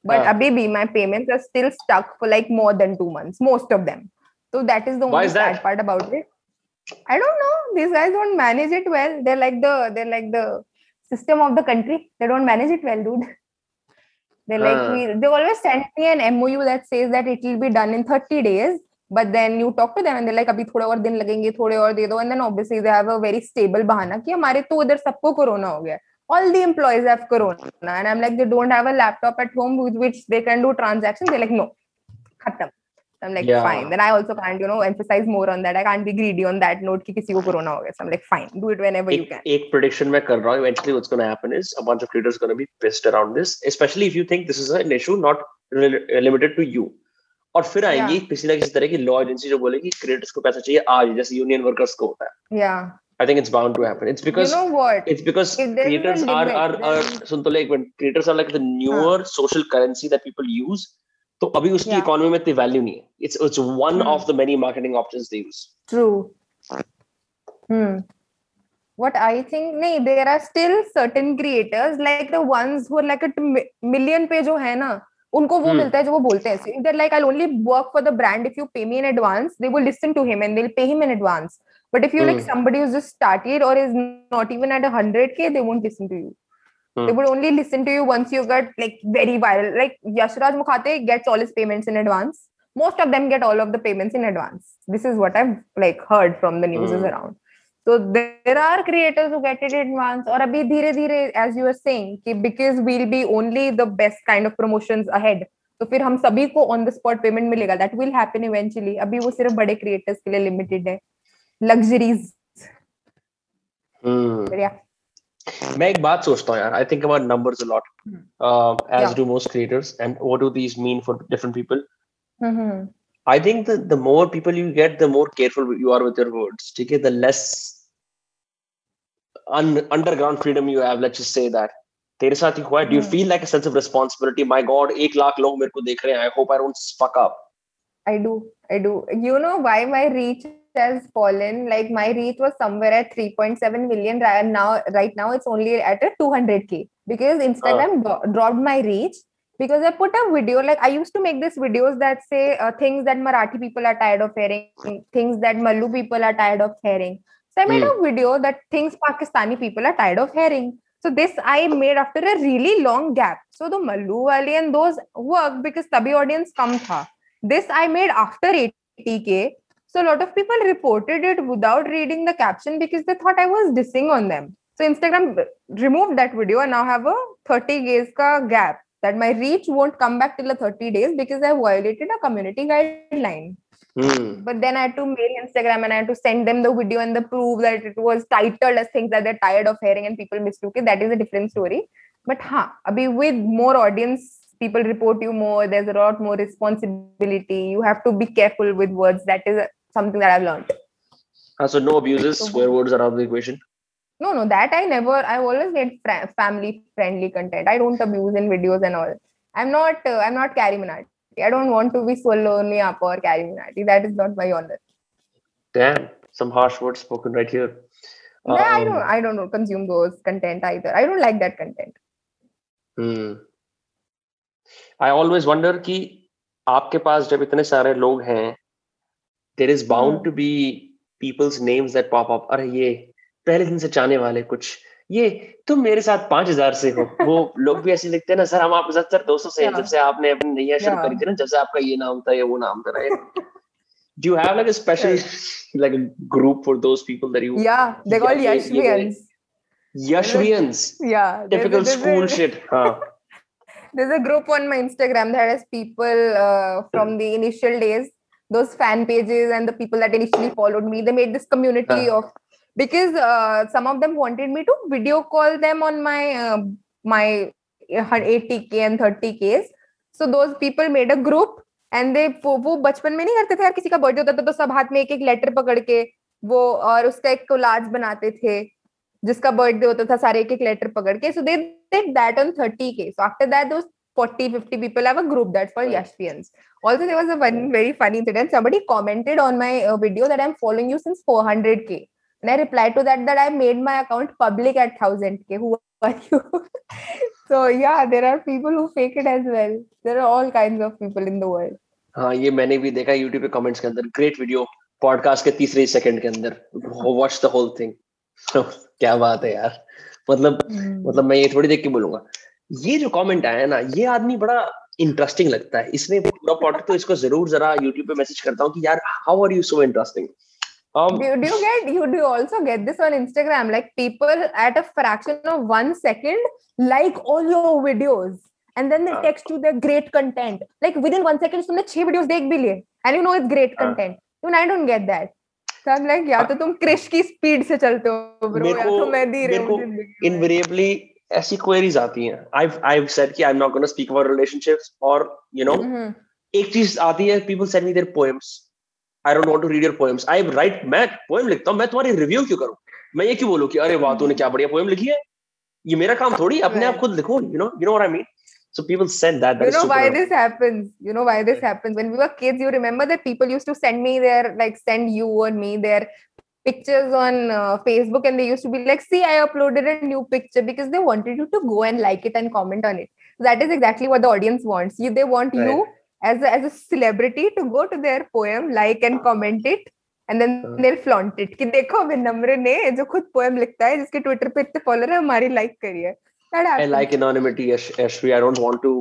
But अभी भी my payments are still stuck for like more than two months, most of them. So that is the only sad part about it. I don't know. These guys don't manage it well. They're like the they're like the system of the country. They don't manage it well, dude. They're like uh. we, they always send me an M O U that says that it will be done in thirty days. But then you talk to them and they're like, "Abhi thoda aur दिन लगेंगे, थोड़े और दे दो." And then obviously they have a very stable बहाना कि हमारे तो उधर सबको कोरोना हो गया. All the employees have corona, and I'm like, they don't have a laptop at home with which they can do transactions. They're like, no, khatam. I'm like, yeah. fine. Then I also can't, you know, emphasize more on that. I can't be greedy on that note कि किसी को corona हो गया. So I'm like, fine, do it whenever एक, you can. एक prediction मैं कर रहा हूँ. Eventually, what's going to happen is a bunch of creators going to be pissed around this, especially if you think this is an issue not limited to you. और फिर आएगी किसी ना किसी तरह की law agency जो बोलेगी creators को पैसा चाहिए आज, जैसे union workers को होता है. Yeah. I think it's bound to happen. It's because you know what? It's because creators are are are. सुन तो ले, when creators are like the newer हाँ. social currency that people use. तो अभी उसकी economy में इतनी वैल्यू नहीं है. It's it's one of the many marketing options they use. True. Hmm. What I think, नहीं, there are still certain creators like the ones who are like a million पे जो है ना, उनको वो मिलता है जो वो बोलते हैं. They're like, I'll only work for the brand if you pay me in advance. They will listen to him and they'll pay him in advance. But if you like somebody who's just started or is not even at one hundred K, they won't listen to you. Hmm. They would only listen to you once you got like very viral. Like Yashraj Mukhate gets all his payments in advance. Most of them get all of the payments in advance. This is what I've like heard from the news hmm. around. So there are creators who get it in advance. Or abhi dheere dheere, as you were saying, ki because we'll be only the best kind of promotions ahead. So फिर हम सभी को on the spot payment मिलेगा. That will happen eventually. अभी वो सिर्फ बड़े creators के लिए limited है. Luxuries. Hmm. But yeah. मैं एक बात सोचता हूँ यार, I think about numbers a lot, uh, as yeah. do most creators, and what do these mean for different people? Mm-hmm. I think that the more people you get, the more careful you are with your words. ठीक है, the less un- underground freedom you have. Let's just say that. तेरे साथ ही हुआ? Do you feel like a sense of responsibility? My God, एक लाख लोग मेरे को देख रहे हैं. I hope I don't fuck up. I do, I do. You know why my reach has fallen? Like my reach was somewhere at three point seven million, and now right now it's only at a two hundred K because Instagram uh, do- dropped my reach because I put a video. Like I used to make these videos that say uh, things that Marathi people are tired of hearing, things that Mallu people are tired of hearing. So So I made mm. a video that things Pakistani people are tired of hearing. So this I made after a really long gap. So the Mallu wale and those worked because tabhi audience kam tha. This I made after eighty K. So a lot of people reported it without reading the caption because they thought I was dissing on them. So Instagram removed that video and now have a thirty days ka gap. That my reach won't come back till the thirty days because I violated a community guideline. Mm. But then I had to mail Instagram and I had to send them the video and the proof that it was titled as things that they're tired of hearing and people mistook it. That is a different story. But ha, abhi with more audience, people report you more. There's a lot more responsibility. You have to be careful with words. That is something that I've learned. Uh, so no abuses, so, swear words are out of the equation? No, no, that I never, I always made fra- family friendly content. I don't abuse in videos and all. I'm not, uh, I'm not Carrie Minati. I don't want to be so lonely up or Carrie Minati. That is not my honor. Damn, some harsh words spoken right here. Um, no, I don't, I don't know, consume those content either. I don't like that content. Hmm. I always wonder ki aapke paas jab itne sare log hain, there is bound hmm. to be people's names that pop up. Arre ye पहले दिन से चाहने वाले कुछ ये तुम मेरे साथ पांच हजार से हो वो लोग भी ऐसे लिखते हैं ना सर हम आपके साथ सर दो सौ से जब से आपने अपनी नैया शुरू करी थी ना जब से आपका ये नाम था या वो नाम था right do you have like a special like a group for those people that you या दे कॉल यशवियंस यशवियंस या टिपिकल स्कूल शिट हां there is a group on my Instagram that has people from the initial days those fan pages and the people that initially followed me they made this community of Because uh, some of them wanted me to video call them on my uh, my eighty K and thirty Ks. So those people made a group and they वो वो बचपन में नहीं करते थे यार किसी का बर्थडे होता था तो सब हाथ में एक एक लेटर पकड़ के वो और उसका एक कोलाज बनाते थे जिसका बर्थडे होता था सारे एक एक लेटर पकड़ के. So they did that on thirty K. So after that those forty fifty people have a group that's for Yashvians. Also there was a one very funny incident. Somebody commented on my uh, video that I'm following you since four hundred K. And I replied to that, that I made my account public at one thousand K. Who are you? So, yeah, there are people who fake it as well. There are all kinds of people in the world. हाँ ये मैंने भी देखा YouTube पे comments के अंदर. Great video. Podcast के तीसरे second के अंदर. Watch the whole thing. क्या बात है यार. मतलब मतलब मैं ये थोड़ी देख के बोलूँगा. ये जो comment आया ना, ये आदमी बड़ा interesting लगता है. इसने पूरा podcast तो इसको जरूर जरा YouTube पे message करता हूँ कि यार how are you so interesting? Um, do, do you get you do you also get this on Instagram? Like people at a fraction of one second like all your videos and then they uh, text you their great content. Like within one second, तुमने six videos देख भी लिए and you know it's great content. Uh, and I don't get that. So I'm like, या तो तुम क्रिश की speed से चलते हो bro, या तो मैं धीरे हूँ. Invariably ऐसी queries आती हैं. I've I've said कि I'm not going to speak about relationships or you know mm-hmm. एक चीज आती है people send me their poems. I don't want to read your poems. I write, मैं poem लिखता हूँ, मैं तुम्हारी review क्यों करूँ? मैं ये क्यों बोलूँ कि अरे वाह तूने क्या बढ़िया poem लिखी है? ये मेरा काम थोड़ी, अपने आप खुद लिखो, you know, you know what I mean? So people send that. that you know why annoying. this happens? You know why this happens? When we were kids, you remember that people used to send me their, like send you or me their pictures on uh, Facebook and they used to be like, see, I uploaded a new picture because they wanted you to go and like it and comment on it. That is exactly what the audience wants. If they want right. you As a, as a celebrity to go to their poem, like and comment it, and then uh, they'll flaunt it. कि देखो विनम्र ने जो खुद poem लिखता है जिसके Twitter पे इतने follower हैं हमारी like करी है. I like anonymity, Ashri. I don't want to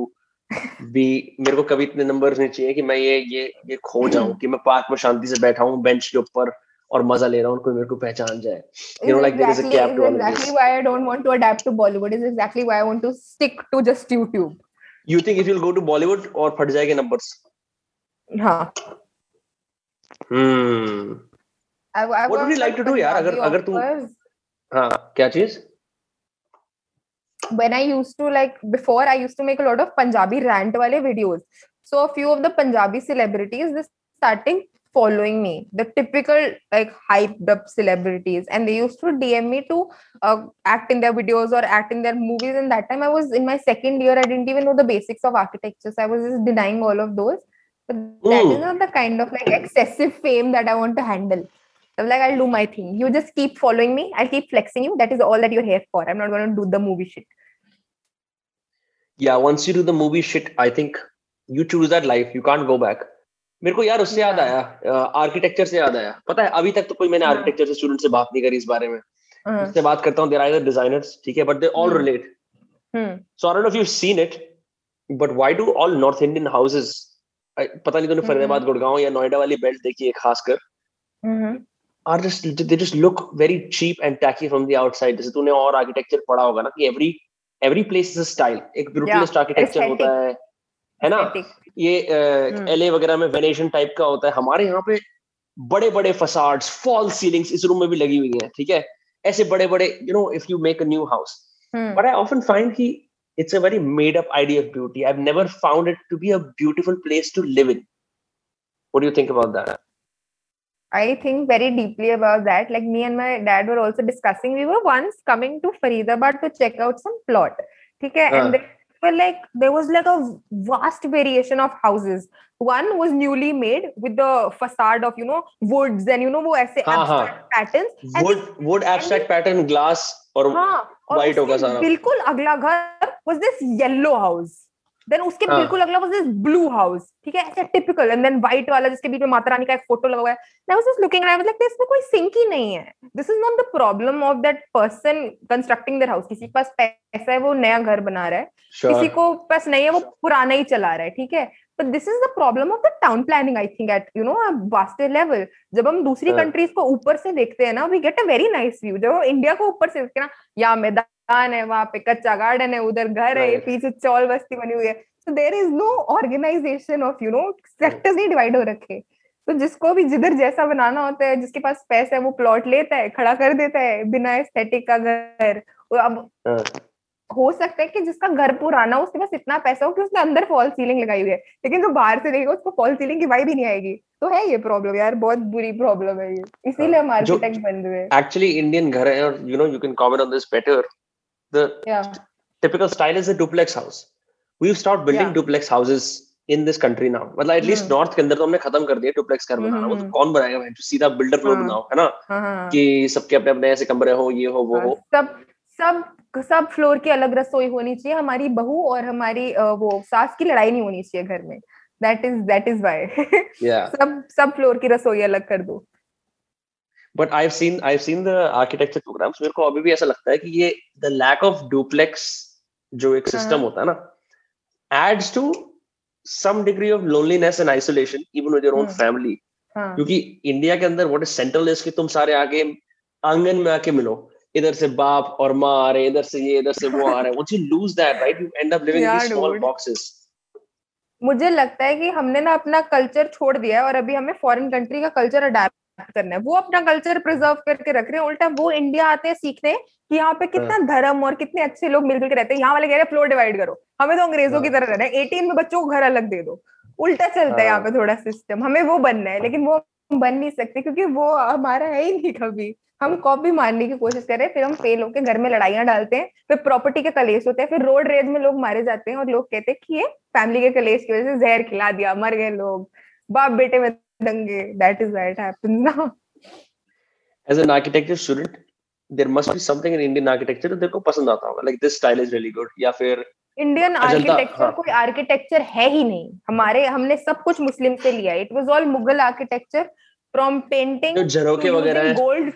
be. मेरे को कभी इतने numbers नहीं चाहिए कि मैं ये ये ये खो जाऊँ कि मैं park में शांति से बैठा हूँ bench के ऊपर और मजा ले रहा हूँ कोई मेरे को पहचान जाए. You know, like there is a cap to all this. Exactly why I don't want to adapt to Bollywood. Is exactly why I want to stick to just YouTube. You think if you'll go to Bollywood और फट जाएंगे numbers? हाँ. Hmm. I, I What would you like to do यार अगर अगर तू हाँ क्या चीज? When I used to like before I used to make a lot of Punjabi rant वाले videos. So a few of the Punjabi celebrities they starting following me. The typical like hyped up celebrities and they used to D M me to uh, act in their videos or act in their movies and that time I was in my second year I didn't even know the basics of architecture so I was just denying all of those but that Ooh. is not the kind of like excessive fame that I want to handle. I'm like I'll do my thing. You just keep following me. I'll keep flexing you. That is all that you're here for. I'm not going to do the movie shit. Yeah, once you do the movie shit I think you choose that life. You can't go back. मेरे को यार उससे याद आया, architecture से याद आया, पता है अभी तक तो कोई मैंने आर्किटेक्चर से स्टूडेंट से बात नहीं करी इस बारे में, इससे बात करता हूँ, देयर आर डिजाइनर्स, ठीक है, but they all relate. So I don't know if you have seen it, but why do all north Indian houses, पता नहीं तुमने फरीदाबाद, गुड़गांव या नोएडा वाली बेल्ट देखी है खासकर, are just they just look very cheap and tacky from the outside. जैसे तूने और आर्किटेक्चर पढ़ा होगा ना कि every every place is a style, एक ब्रूटलिस्ट आर्किटेक्चर होता है है ना, ये एलए वगैरह में वेनेशियन टाइप का होता है, हमारे यहाँ पे बड़े बड़े फसाड्स, फॉल्स सीलिंग्स इस रूम में भी लगी हुई है, ठीक है, ऐसे बड़े बड़े, you know, if you make a new house, but I often find कि it's a very made up idea of beauty. I have never found it to be a beautiful place to live in. What do you think about that? I think very deeply about that. Like me and my dad were also discussing. We were once coming to Faridabad to check out some plot. Okay, uh. and there were like there was like a vast variation of houses. One was newly made with the facade of, you know, woods and, you know, वो ऐसे abstract patterns. Wood, and wood abstract pattern, glass और white होगा सारा. बिल्कुल अगला घर was this yellow house. Then उसके बिल्कुल अगला was this blue house, ठीक है, ऐसा typical, and then white वाला जिसके बीच में माता रानी का एक फोटो लगा हुआ है. And I was just looking and I was like, this में कोई सिंक ही नहीं है. This is not the problem of that person constructing their house. किसी के पास पैसा है वो नया घर बना रहा है, sure. किसी को पास नहीं है वो पुराना ही चला रहा है, ठीक है. But this is the problem of the town planning, I think, at, you know, a vaster level. जब हम दूसरी countries को ऊपर से देखते हैं ना, we get a very nice view. जब हम इंडिया को ऊपर से देखते हैं ना, या मैदान है, वहां पे कच्चा गार्डन है, उधर घर है, पीछे चौल बस्ती बनी हुई है. So there is no organization of, you know, sectors नहीं divide हो रखे. तो जिसको भी जिधर जैसा बनाना होता है, जिसके पास पैसा है वो प्लॉट लेता है, खड़ा कर देता है बिना एस्थेटिक का घर. और अब हो सकता है कि जिसका घर पुराना हो उसके पास इतना पैसा हो कि उसने अंदर फॉल सीलिंग लगाई हुई है, लेकिन जो बाहर से देखेगा उसको फॉल सीलिंग की वाइब ही नहीं आएगी. तो है ये प्रॉब्लम यार, बहुत बुरी प्रॉब्लम है ये, इसीलिए हम आर्किटेक्ट बन रहे हैं. एक्चुअली इंडियन घर है और you know you can comment on this better. The yeah. typical style is a duplex house. We've stopped building yeah. duplex houses in this country now. Well, at least mm. north के अंदर तो हमने खत्म कर दिया duplex घर बनाना. वो तो कौन बनाएगा भाई? तो सीधा builder floor बनाओ, है ना? कि सबके अपने अपने ऐसे कमरे हो, ये हो, वो हो. सब सब सब फ्लोर की अलग रसोई होनी चाहिए. हमारी बहू और हमारी वो सास की लड़ाई नहीं होनी चाहिए घर में. That is that is why. yeah. सब सब फ्लोर की रसोई अलग कर दो. But I've seen I've seen the architecture programs. मेरे को अभी भी ऐसा लगता है कि ये the lack of duplex जो एक system होता है ना, adds to some degree of loneliness and isolation even with your own family. क्योंकि इंडिया के अंदर what is central is कि तुम सारे आके आंगन में आके मिलो, इधर से बाप और माँ आ रहे, इधर से ये इधर से वो आ रहे. Once you lose that, right, you end up living in these small boxes. मुझे लगता है कि हमने ना अपना culture छोड़ दिया और अभी हमें foreign country का culture adapt करना है. वो अपना कल्चर प्रिजर्व करके रख रहे हैं, उल्टा वो इंडिया आते हैं सीखने कि यहाँ पे कितना धर्म और कितने अच्छे लोग मिलजुल के रहते हैं. यहाँ वाले कह रहे हैं फ्लोर डिवाइड करो, हमें तो अंग्रेजों की तरह रहना है, अठारह में बच्चों को घर अलग दे दो. उल्टा चलता है यहाँ पे थोड़ा सिस्टम, हमें वो बनना है, लेकिन वो बन नहीं सकते क्योंकि वो हमारा है ही नहीं. कभी हम कॉपी मारने की कोशिश कर रहे हैं, फिर हम फेल होकर घर में लड़ाइयां डालते हैं, फिर प्रॉपर्टी के कलेश होते हैं, फिर रोड रेज में लोग मारे जाते हैं और लोग कहते हैं कि ये फैमिली के कलेश की वजह से जहर खिला दिया, मर गए लोग, बाप बेटे में दंगे. That is why it happens now. As an architecture student, there must be something in Indian architecture that तेरे को पसंद आता होगा. Like this style is really good. या फिर Indian architecture कोई architecture है ही नहीं. हमारे हमने सब कुछ मुस्लिम से लिया. It was all Mughal architecture from painting to using gold.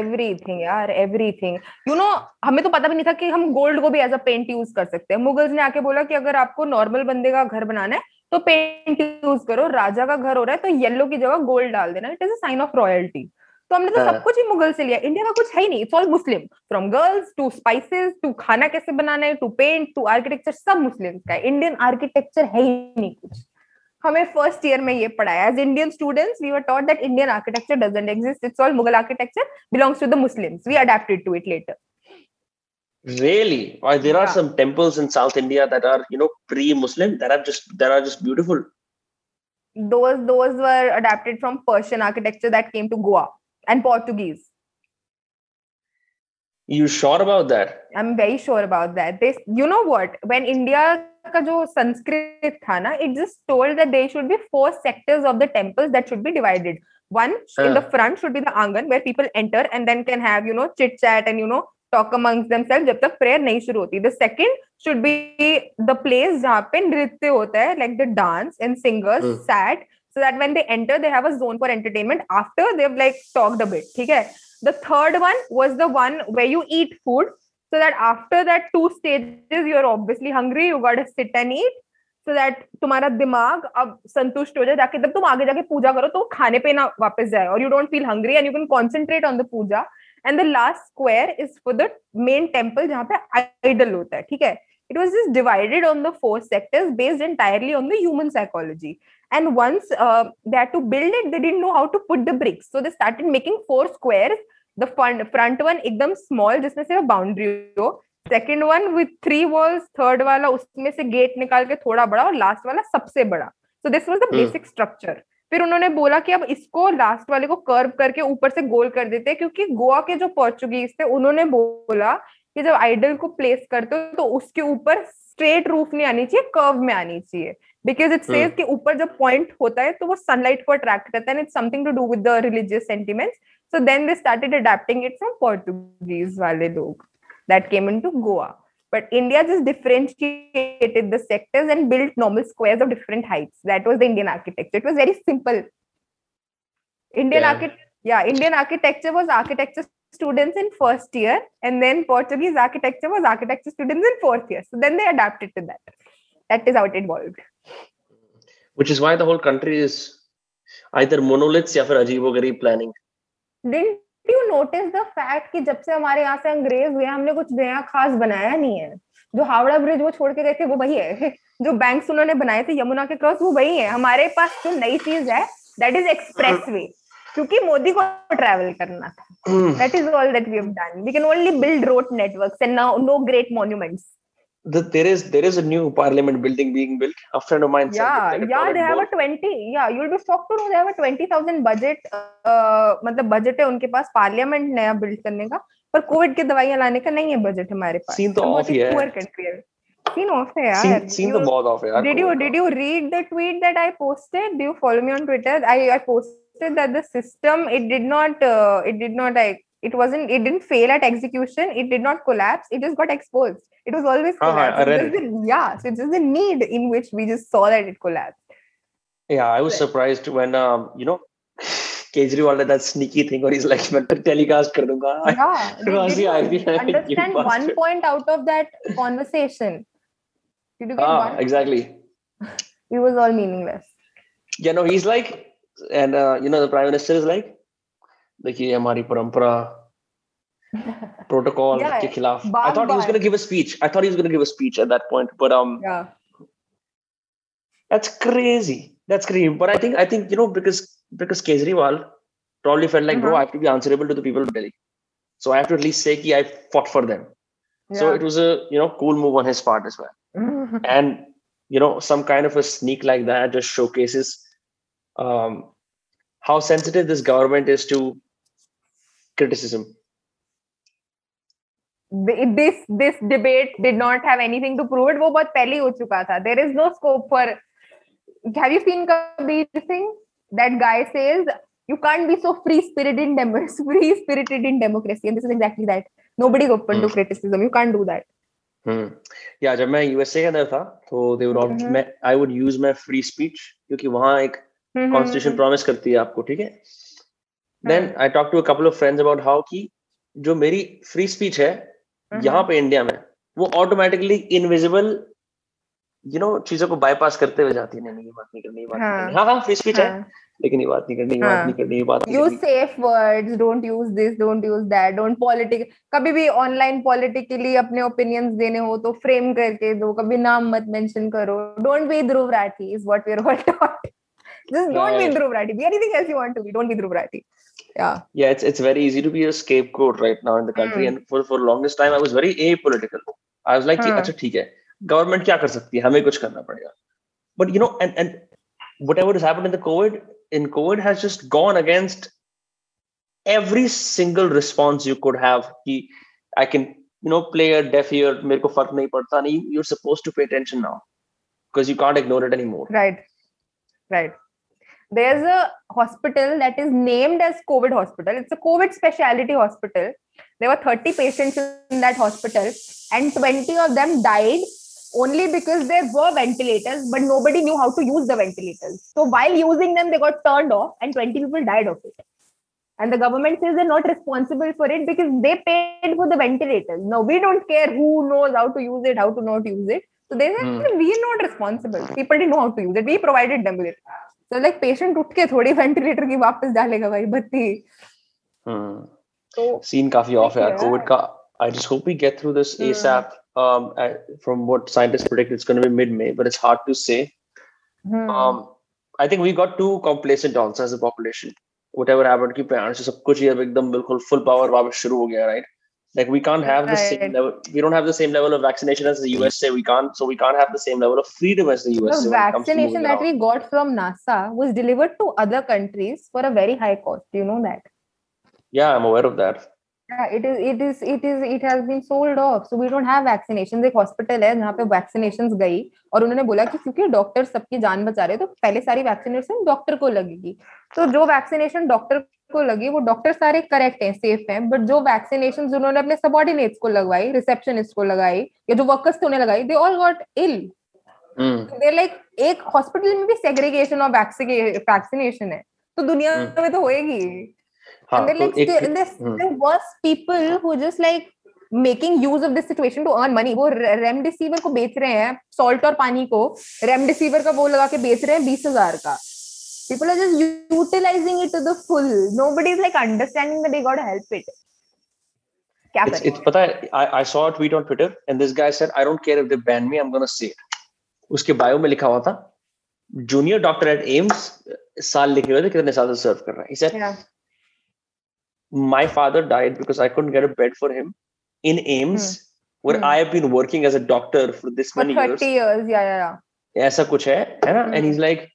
Everything यार, everything. You know, हमें तो पता भी नहीं था कि हम गोल्ड को भी as a paint use कर सकते हैं. मुगल्स ने आके बोला कि अगर आपको नॉर्मल बंदे का घर बनाना है तो पेंट यूज करो, राजा का घर हो रहा है तो येलो की जगह गोल्ड डाल देना, it is a sign of royalty. तो हमने तो सब कुछ ही मुगल से लिया, इंडिया का कुछ है ही नहीं. It's all Muslim, from girls to spices to खाना कैसे बनाना है टू पेंट टू आर्किटेक्चर, सब मुस्लिम का है. इंडियन आर्किटेक्चर है ही नहीं कुछ. हमें फर्स्ट ईयर में ये पढ़ाया, as Indian students we were taught that Indian architecture doesn't exist, it's all Mughal architecture belongs to the Muslims, we adapted to it later. Really? Why, there yeah. are some temples in South India that are, you know, pre-Muslim, that are just that are just beautiful. Those those were adapted from Persian architecture that came to Goa and Portuguese. You sure about that? I'm very sure about that. They, you know what? When India का जो Sanskrit था ना, it just told that there should be four sectors of the temples that should be divided. One huh. in the front should be the angan where people enter and then can have, you know, chit chat and, you know, talk amongst themselves जब तक prayer नहीं शुरू होती. The second should be the place jahan pe nritya hota hai, like the dance and singers mm. sat, so that when they enter, they have a zone for entertainment after they've like talked a bit. ठीक है? The third one was the one where you eat food, so that after that two stages, you're obviously hungry, you gotta sit and eat, so that तुम्हारा दिमाग अब संतुष्ट हो जाए ताकि जब तुम आगे जाके पूजा करो तो खाने पे ना वापस जाए और you don't feel hungry and you can concentrate on the puja. And the last square is for the main temple जहाँ पे idol होता है. ठीक है? It was just divided on the four sectors based entirely on the human psychology. And once uh, they had to build it, they didn't know how to put the bricks. So they started making four squares. The front, front one एकदम small, जिसमें सिर्फ boundary हो. Second one with three walls. Third वाला उसमें से gate निकाल के थोड़ा बड़ा और last वाला सबसे बड़ा. So this was the basic hmm. structure. फिर उन्होंने बोला कि अब इसको last वाले को curve करके ऊपर से गोल कर देते हैं, क्योंकि गोवा के जो पोर्चुगीज थे उन्होंने बोला कि जब आइडल को प्लेस करते हो तो उसके ऊपर स्ट्रेट रूफ नहीं आनी चाहिए, कर्व में आनी चाहिए, बिकॉज इट सेज कि ऊपर जब पॉइंट होता है तो वो सनलाइट को अट्रैक्ट करता है, and it's something to do with the religious sentiments. So then they started adapting it from Portuguese वाले लोग that came into Goa, but India just differentiated the sectors and built normal squares of different heights. That was the Indian architecture. It was very simple. Indian architecture या Indian architecture was architecture students in first year, and then Portuguese architecture was architecture students in fourth year. So then they adapted to that. That is how it evolved. Which is why the whole country is either monoliths or ajeebo-garib planning. Didn't you notice the fact that जब से हमारे यहाँ से अंग्रेज हुए हमने कुछ नया खास बनाया नहीं है. जो हावड़ा ब्रिज वो छोड़ के गए थे वो वही है. जो बैंक्स उन्होंने बनाए थे यमुना के क्रॉस वो वही है. हमारे पास जो नई चीज है that is expressway. क्योंकि मोदी को ट्रैवल करना था. That is all that we have done. We can only build road networks and now no great monuments. There is there is a new parliament building being built. A friend of mine said yeah yeah they have a twenty yeah you will be shocked to know they have a twenty thousand budget, मतलब budget है उनके पास parliament नया build करने का, पर Covid की दवाइयां लाने का नहीं है बजट हमारे पास. सीन तो ऑफ है. पुअर कंट्री है. सीन ऑफ है यार. सीन तो बहुत ऑफ है यार. Did you did you read the tweet that I posted? Do you follow me on Twitter? I I post that the system, it did not uh, it did not like it wasn't it didn't fail at execution, it did not collapse, it just got exposed. It was always collapsed. Uh-huh, it the, yeah so it's just the need in which we just saw that it collapsed. Yeah, I was surprised when um, you know Kejriwal did that sneaky thing where he's like, "मैं telecast कर दूँगा." Yeah, it was the idea. Understand one bastard. Point out of that conversation. Did you get ah, one? Exactly. It was all meaningless. Yeah, no, he's like. And uh, you know the prime minister is like, "Dekhiye hamari parampara protocol yeah, ke khilaf." Bar, I thought bar. he was going to give a speech. I thought he was going to give a speech at that point, but um, yeah, that's crazy. That's crazy. But I think I think you know because because Kejriwal probably felt like, mm-hmm. "Bro, I have to be answerable to the people of Delhi, so I have to at least say ki I fought for them." Yeah. So it was a you know cool move on his part as well. Mm-hmm. And you know some kind of a sneak like that just showcases. Um, how sensitive this government is to criticism. This this debate did not have anything to prove it. वो बहुत पहले हो चुका था. There is no scope for. Have you seen Kabir Singh? That guy says you can't be so free spirited in dem- free spirited in democracy, and this is exactly that. Nobody is open hmm. to criticism. You can't do that. Hmm. Yeah, जब मैं U S A गया था, तो they would all. Mm-hmm. I would use my free speech क्योंकि वहाँ एक constitution promise करती है आपको. ठीक है. Then I talk to a couple of friends about how की जो मेरी फ्री स्पीच है यहाँ पे इंडिया में वो ऑटोमेटिकली इनविजिबल यू नो चीजों को बाईपास करते हुए जाती है. नहीं नहीं ये बात नहीं करनी, ये बात नहीं करनी. हाँ हाँ फ्री स्पीच है लेकिन ये बात नहीं करनी, ये बात नहीं करनी, ये बात. Use safe words, don't use this, don't use that, don't politic. कभी भी ऑनलाइन पॉलिटिकली अपने ओपिनियंस देने हो तो फ्रेम करके दो, कभी नाम मत मेंशन करो. Don't be Dhruv Rathee is what we are all taught. Just don't right. be Dhruv Rathee. Be anything else you want to be. Don't be Dhruv Rathee. Yeah. Yeah, it's it's very easy to be a scapegoat right now in the country. Mm. And for for longest time, I was very apolitical. I was like, "अच्छा ठीक है, government क्या कर सकती है? हमें कुछ करना पड़ेगा." But you know, and and whatever has happened in the COVID, in COVID has just gone against every single response you could have. Ki I can you know play a deaf ear. मेरे को फर्क नहीं पड़ता. नहीं, you're supposed to pay attention now because you can't ignore it anymore. Right. Right. There's a hospital that is named as COVID hospital. It's a COVID speciality hospital There were thirty patients in that hospital and twenty of them died only because there were ventilators, but nobody knew how to use the ventilators. So while using them, they got turned off and twenty people died of it. And the government says they're not responsible for it because they paid for the ventilators. Now, we don't care who knows how to use it, how to not use it. So they said, hmm. we are not responsible. People didn't know how to use it. We provided them with it. So like patient उठ के थोड़ी ventilator की वापस डालेगा भाई बत्ती. Hmm. So scene काफी off है यार COVID का. I just hope we get through this hmm. ASAP. Um, I, from what scientists predict, it's going to be mid-May, but it's hard to say. Hmm. Um, I think we got too complacent also as a population. Whatever happened to parents, सब कुछ ही अब एकदम बिल्कुल full power वापस शुरू हो गया, right? Like we can't have the right. same level. We don't have the same level of vaccination as the U S A. We can't, so we can't have the same level of freedom as the U S A. The vaccination that out. we got from NASA was delivered to other countries for a very high cost. Do you know that? Yeah, I'm aware of that. Yeah, it is. It is. It is. It has been sold off. So we don't have vaccinations. एक hospital है जहाँ पे vaccinations गई और उन्होंने बोला कि क्योंकि doctors सबकी जान बचा रहे तो पहले सारी vaccination doctor को लगेगी. तो जो vaccination doctor को लगी वो doctor सारे correct हैं, safe हैं. But जो vaccinations उन्होंने अपने subordinates को लगवाई, receptionist को लगाई या जो workers को उन्हें लगाई, they all got ill. Mm. They're like एक hospital में भी segregation और vaccination है. तो दुनिया में तो होएगी. And they're like, they're, they're the worst people who just like making use of this situation to earn money. वो रेमडेसिविर को बेच रहे हैं, salt और पानी को रेमडेसिविर का वो लगा के बेच रहे हैं बीस हज़ार का. People are just utilizing it to the full. Nobody is like understanding that they got to help it. क्या करें? It's पता है, I I saw a tweet on Twitter and this guy said, I don't care if they ban me, I'm gonna say it. उसके bio में लिखा हुआ था, junior doctor at A I M S साल लिखे हुए थे कितने साल से serve कर रहा है. He said, yeah. My father died because I couldn't get a bed for him in A I M S, hmm. where hmm. I have been working as a doctor for this for many years. For thirty years, yeah, yeah, yeah. ऐसा कुछ है, है ना? And he's like,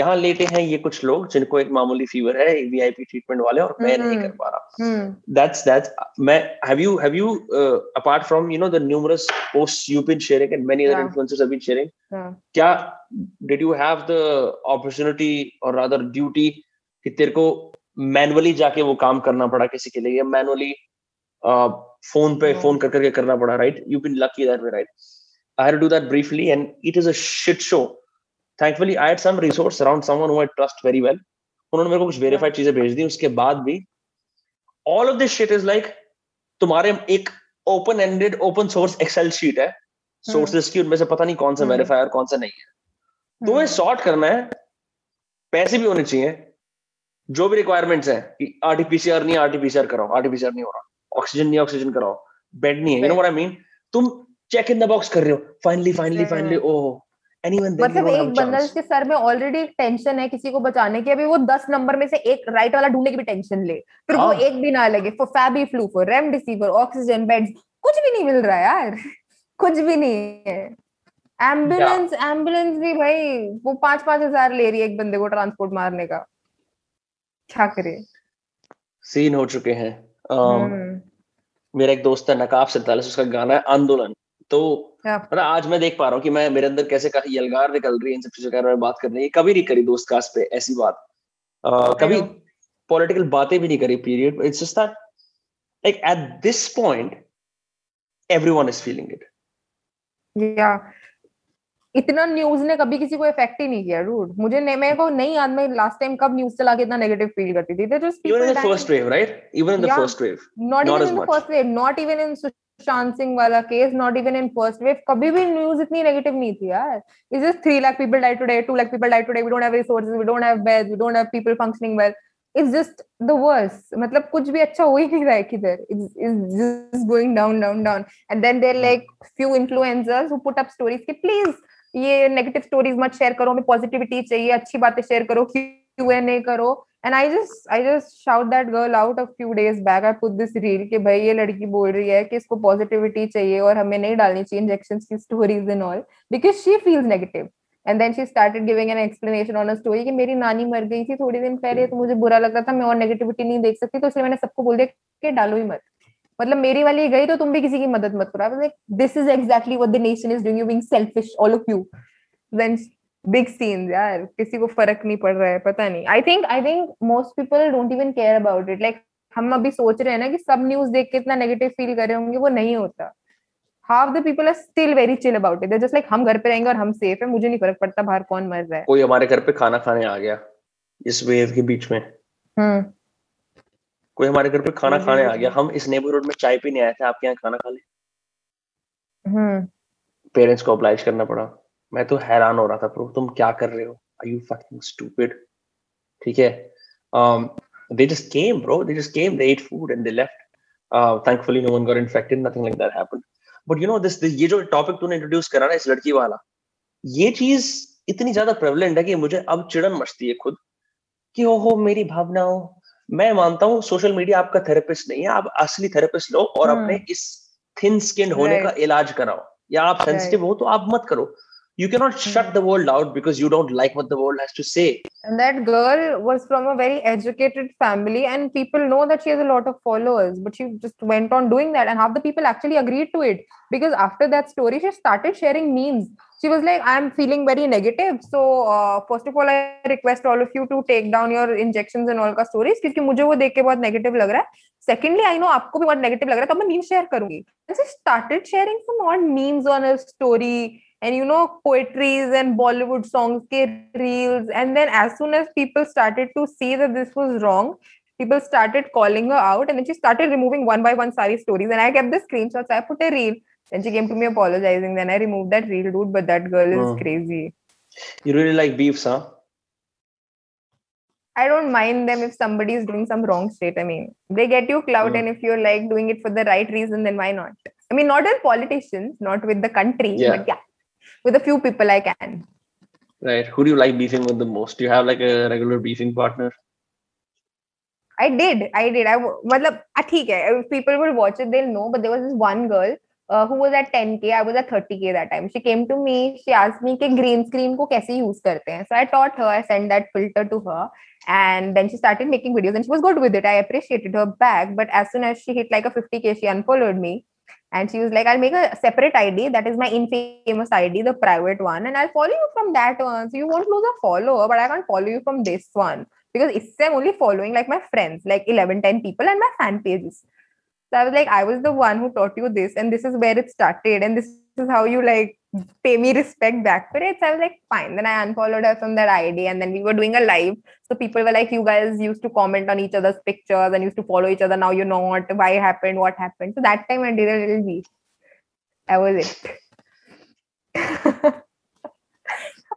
यहाँ लेटे हैं ये कुछ लोग जिनको एक मामूली fever है, V I P treatment वाले और मैं नहीं कर पा रहा. That's that's. मैं have you have you uh, apart from you know the numerous posts you've been sharing and many other yeah. influencers have been sharing, yeah. क्या did you have the opportunity or rather duty कि तेरे को manually जाके वो काम करना पड़ा किसी के लिए, मैनुअली फोन पे फोन कर करके करना पड़ा, right? You been lucky that way, right? I had to do that briefly and it is a shit show. Thankfully I had some resource around someone who I trust very well. उन्होंने मेरे को कुछ verified चीजें भेज दी, उसके बाद भी all of this shit is like तुम्हारे एक open ended open source Excel sheet है, सोर्सेस की, उनमें से पता नहीं कौन सा वेरीफाई और कौन सा नहीं है. तुम्हें सॉर्ट करना है, पैसे भी होने चाहिए, जो भी रिक्वायरमेंट्स हैं कि आरटीपीसीआर नहीं आरटीपीसीआर कराओ, आरटीपीसीआर नहीं हो रहा, ऑक्सीजन नहीं ऑक्सीजन कराओ, बेड नहीं है, you know what I mean. तुम चेक इन द बॉक्स कर रहे हो, finally finally finally oh anyone there. मतलब एक बंदा जिसके सर में ऑलरेडी एक टेंशन है किसी को बचाने की, अभी वो दस नंबर में से एक राइट वाला ढूंढने की भी टेंशन ले, फिर वो एक भी ना लगे for Fabiflu, for remdesivir, oxygen, beds, कुछ भी नहीं मिल रहा यार, कुछ भी नहीं है. एम्बुलेंस एम्बुलेंस भी भाई वो पांच पांच हजार ले रही है एक बंदे को ट्रांसपोर्ट मारने का. क्या करे, सीन हो चुके हैं. um, मेरा एक दोस्त है नकाब सैंतालीस, उसका गाना है आंदोलन. तो मतलब आज मैं देख पा रहा हूँ कि मैं मेरे अंदर कैसे यलगार निकल रही है इन सब चीजों के बारे में बात करने की. कभी नहीं करी दोस्त कास्ट पे ऐसी बात, uh, कभी पॉलिटिकल बातें भी नहीं करी, period. It's just that like at this point everyone is feeling it. या इतना न्यूज ने कभी किसी को इफेक्ट ही नहीं किया. रूड मुझे मेरे को नहीं याद मैं लास्ट टाइम कब न्यूज चला के इतना नेगेटिव फील करती थी. Even in the first wave, right? Even in the first wave. Not even in the first wave. Not even in Sushant Singh वाला case. Not even in first wave. कभी भी news इतनी negative नहीं थी यार. It's just three lakh people died today, two lakh people died today. We don't have resources. We don't have beds. We don't have people functioning well. It's just the worst. मतलब कुछ भी अच्छा हो ही नहीं रहा है किधर. It's, it's just going down, down, down. And then there are like few influencers who put up stories कि please ये नेगेटिव स्टोरीज मत शेयर करो, हमें पॉजिटिविटी चाहिए, अच्छी बातें शेयर करो, क्यू एंड ए करो. And I just I just shout that girl out a few days back. I put this reel कि भाई ये लड़की बोल रही है कि इसको पॉजिटिविटी चाहिए और हमें नहीं डालनी चाहिए इंजेक्शंस की stories and all because she feels negative. And then she started giving an explanation on a story कि मेरी नानी मर गई थी थोड़े दिन पहले, तो मुझे बुरा लग रहा था, मैं और नेगेटिविटी नहीं देख सकती, तो इसलिए मैंने सबको बोल दिया कि डालो ही मत. मतलब मेरी वाली गई तो तुम भी किसी की मदद मत करो. This is exactly what the nation is doing, you being selfish, all of you. Then big scenes यार, किसी को फर्क नहीं पड़ रहा है, पता नहीं. I think I think most people don't even care about it. Like हम अभी सोच रहे हैं ना कि सब न्यूज देख के इतना नेगेटिव फील कर रहे होंगे, वो नहीं होता. Half the people are still very chill about it. They are just like हम घर पे रहेंगे और हम सेफ है, मुझे नहीं फर्क पड़ता बाहर कौन मर रहा है. कोई हमारे घर पे खाना खाने आ गया इस वेव के बीच में, हम्म कोई हमारे घर पे खाना खाने आ गया, हम इस नेबरहुड में चाय पीने आए थे, आपके यहाँ खाना खा ले. हम्म पेरेंट्स को ऑब्लाइज करना पड़ा. मैं तो हैरान हो रहा था, प्रो तुम क्या कर रहे हो, आर यू फकिंग स्टूपिड. ठीक है, they just came bro they just came they ate food and they left. Uh, thankfully no one got infected, nothing like that happened. But you know this this ye jo topic tune introduce kara na is ladki wala, ye cheez itni zyada prevalent hai ki mujhe ab chidan machti hai khud ki oh ho meri bhavnaon. main manta hu social media aapka therapist nahi hai, aap asli therapist lo aur apne is thin skinned hone ka ilaj karao, ya aap sensitive ho to aap mat karo. You cannot shut the world out because you don't like what the world has to say. And that girl was from a very educated family and people know that she has a lot of followers, but she just went on doing that and half the people actually agreed to it because after that story she started sharing memes. She was like, I am feeling very negative, so uh, first of all I request all of you to take down your injections and all ka stories kyunki mujhe wo dekh ke bahut negative lag raha hai. Secondly, I know aapko bhi bahut negative lag raha hai, to main meme share karungi. And she started sharing some odd memes on her story. And you know, poetries and Bollywood songs ke reels. And then as soon as people started to see that this was wrong, people started calling her out. And then she started removing one by one sari stories. And I kept the screenshots. I put a reel. Then she came to me apologizing. Then I removed that reel, dude. But that girl is mm. crazy. You really like beefs, huh? I don't mind them if somebody is doing some wrong shit. I mean, they get you clout. Mm. And if you're like doing it for the right reason, then why not? I mean, not as politicians, not with the country. Yeah. But yeah. With a few people I can. Right. Who do you like beefing with the most? Do you have like a regular beefing partner? I did. I did. I matlab, theek hai. If people will watch it, they'll know. But there was this one girl uh, who was at ten K. I was at thirty K that time. She came to me. She asked me कि green screen को कैसे use करते हैं. So I taught her. I sent that filter to her. And then she started making videos. And she was good with it. I appreciated her back. But as soon as she hit like a fifty K, she unfollowed me. And she was like, I'll make a separate I D. That is my infamous I D, the private one. And I'll follow you from that one. So you won't lose a follower, but I can't follow you from this one. Because it's I'm only following like my friends, like eleven, ten people and my fan pages. So I was like, I was the one who taught you this. And this is where it started. And this is how you like pay me respect back for it. So I was like, fine. Then I unfollowed her from that I D. And then we were doing a live. So people were like, you guys used to comment on each other's pictures and used to follow each other. Now you're not. Why happened? What happened? So that time I did a little beef. That was it.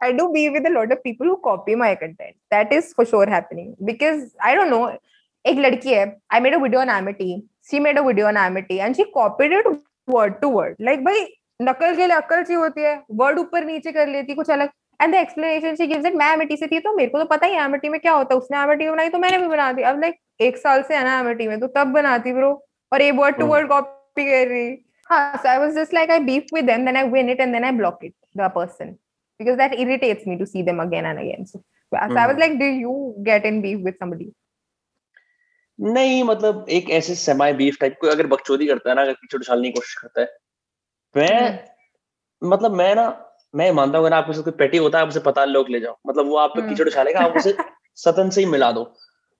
I do beef with a lot of people who copy my content. That is for sure happening. Because I don't know. Ek ladki hai. I made a video on Amity. She made a video on Amity. And she copied it word to word. Like, bhai, नकल के लिए अक्ल सी होती है, word ऊपर नीचे कर लेती कुछ अलग. And the explanation she gives it, मैं एमिटी से थी तो मेरे को तो पता ही एमिटी में क्या होता है, उसने एमिटी बनाई तो मैंने भी बना दी. अब लाइक एक साल से है ना एमिटी में, तो तब बनाती ब्रो, और ये वर्ड टू वर्ड कॉपी कर रही. हां, so I was just like I beef with them, then I win it and then I block it the person because that irritates me to see them again and again. So I was like, do you get in beef with somebody? नहीं, मतलब एक ऐसे semi beef type, कोई अगर बकचोदी करता है ना, अगर पीछे उछालने की कोशिश करता है. मैं मतलब मैं ना मैं मानता हूँ, आपके साथ कोई पेटी होता है, आप उसे पता लोग ले जाओ, मतलब वो आप पे कीचड़ उछालेगा, आप उसे सतन से ही मिला दो.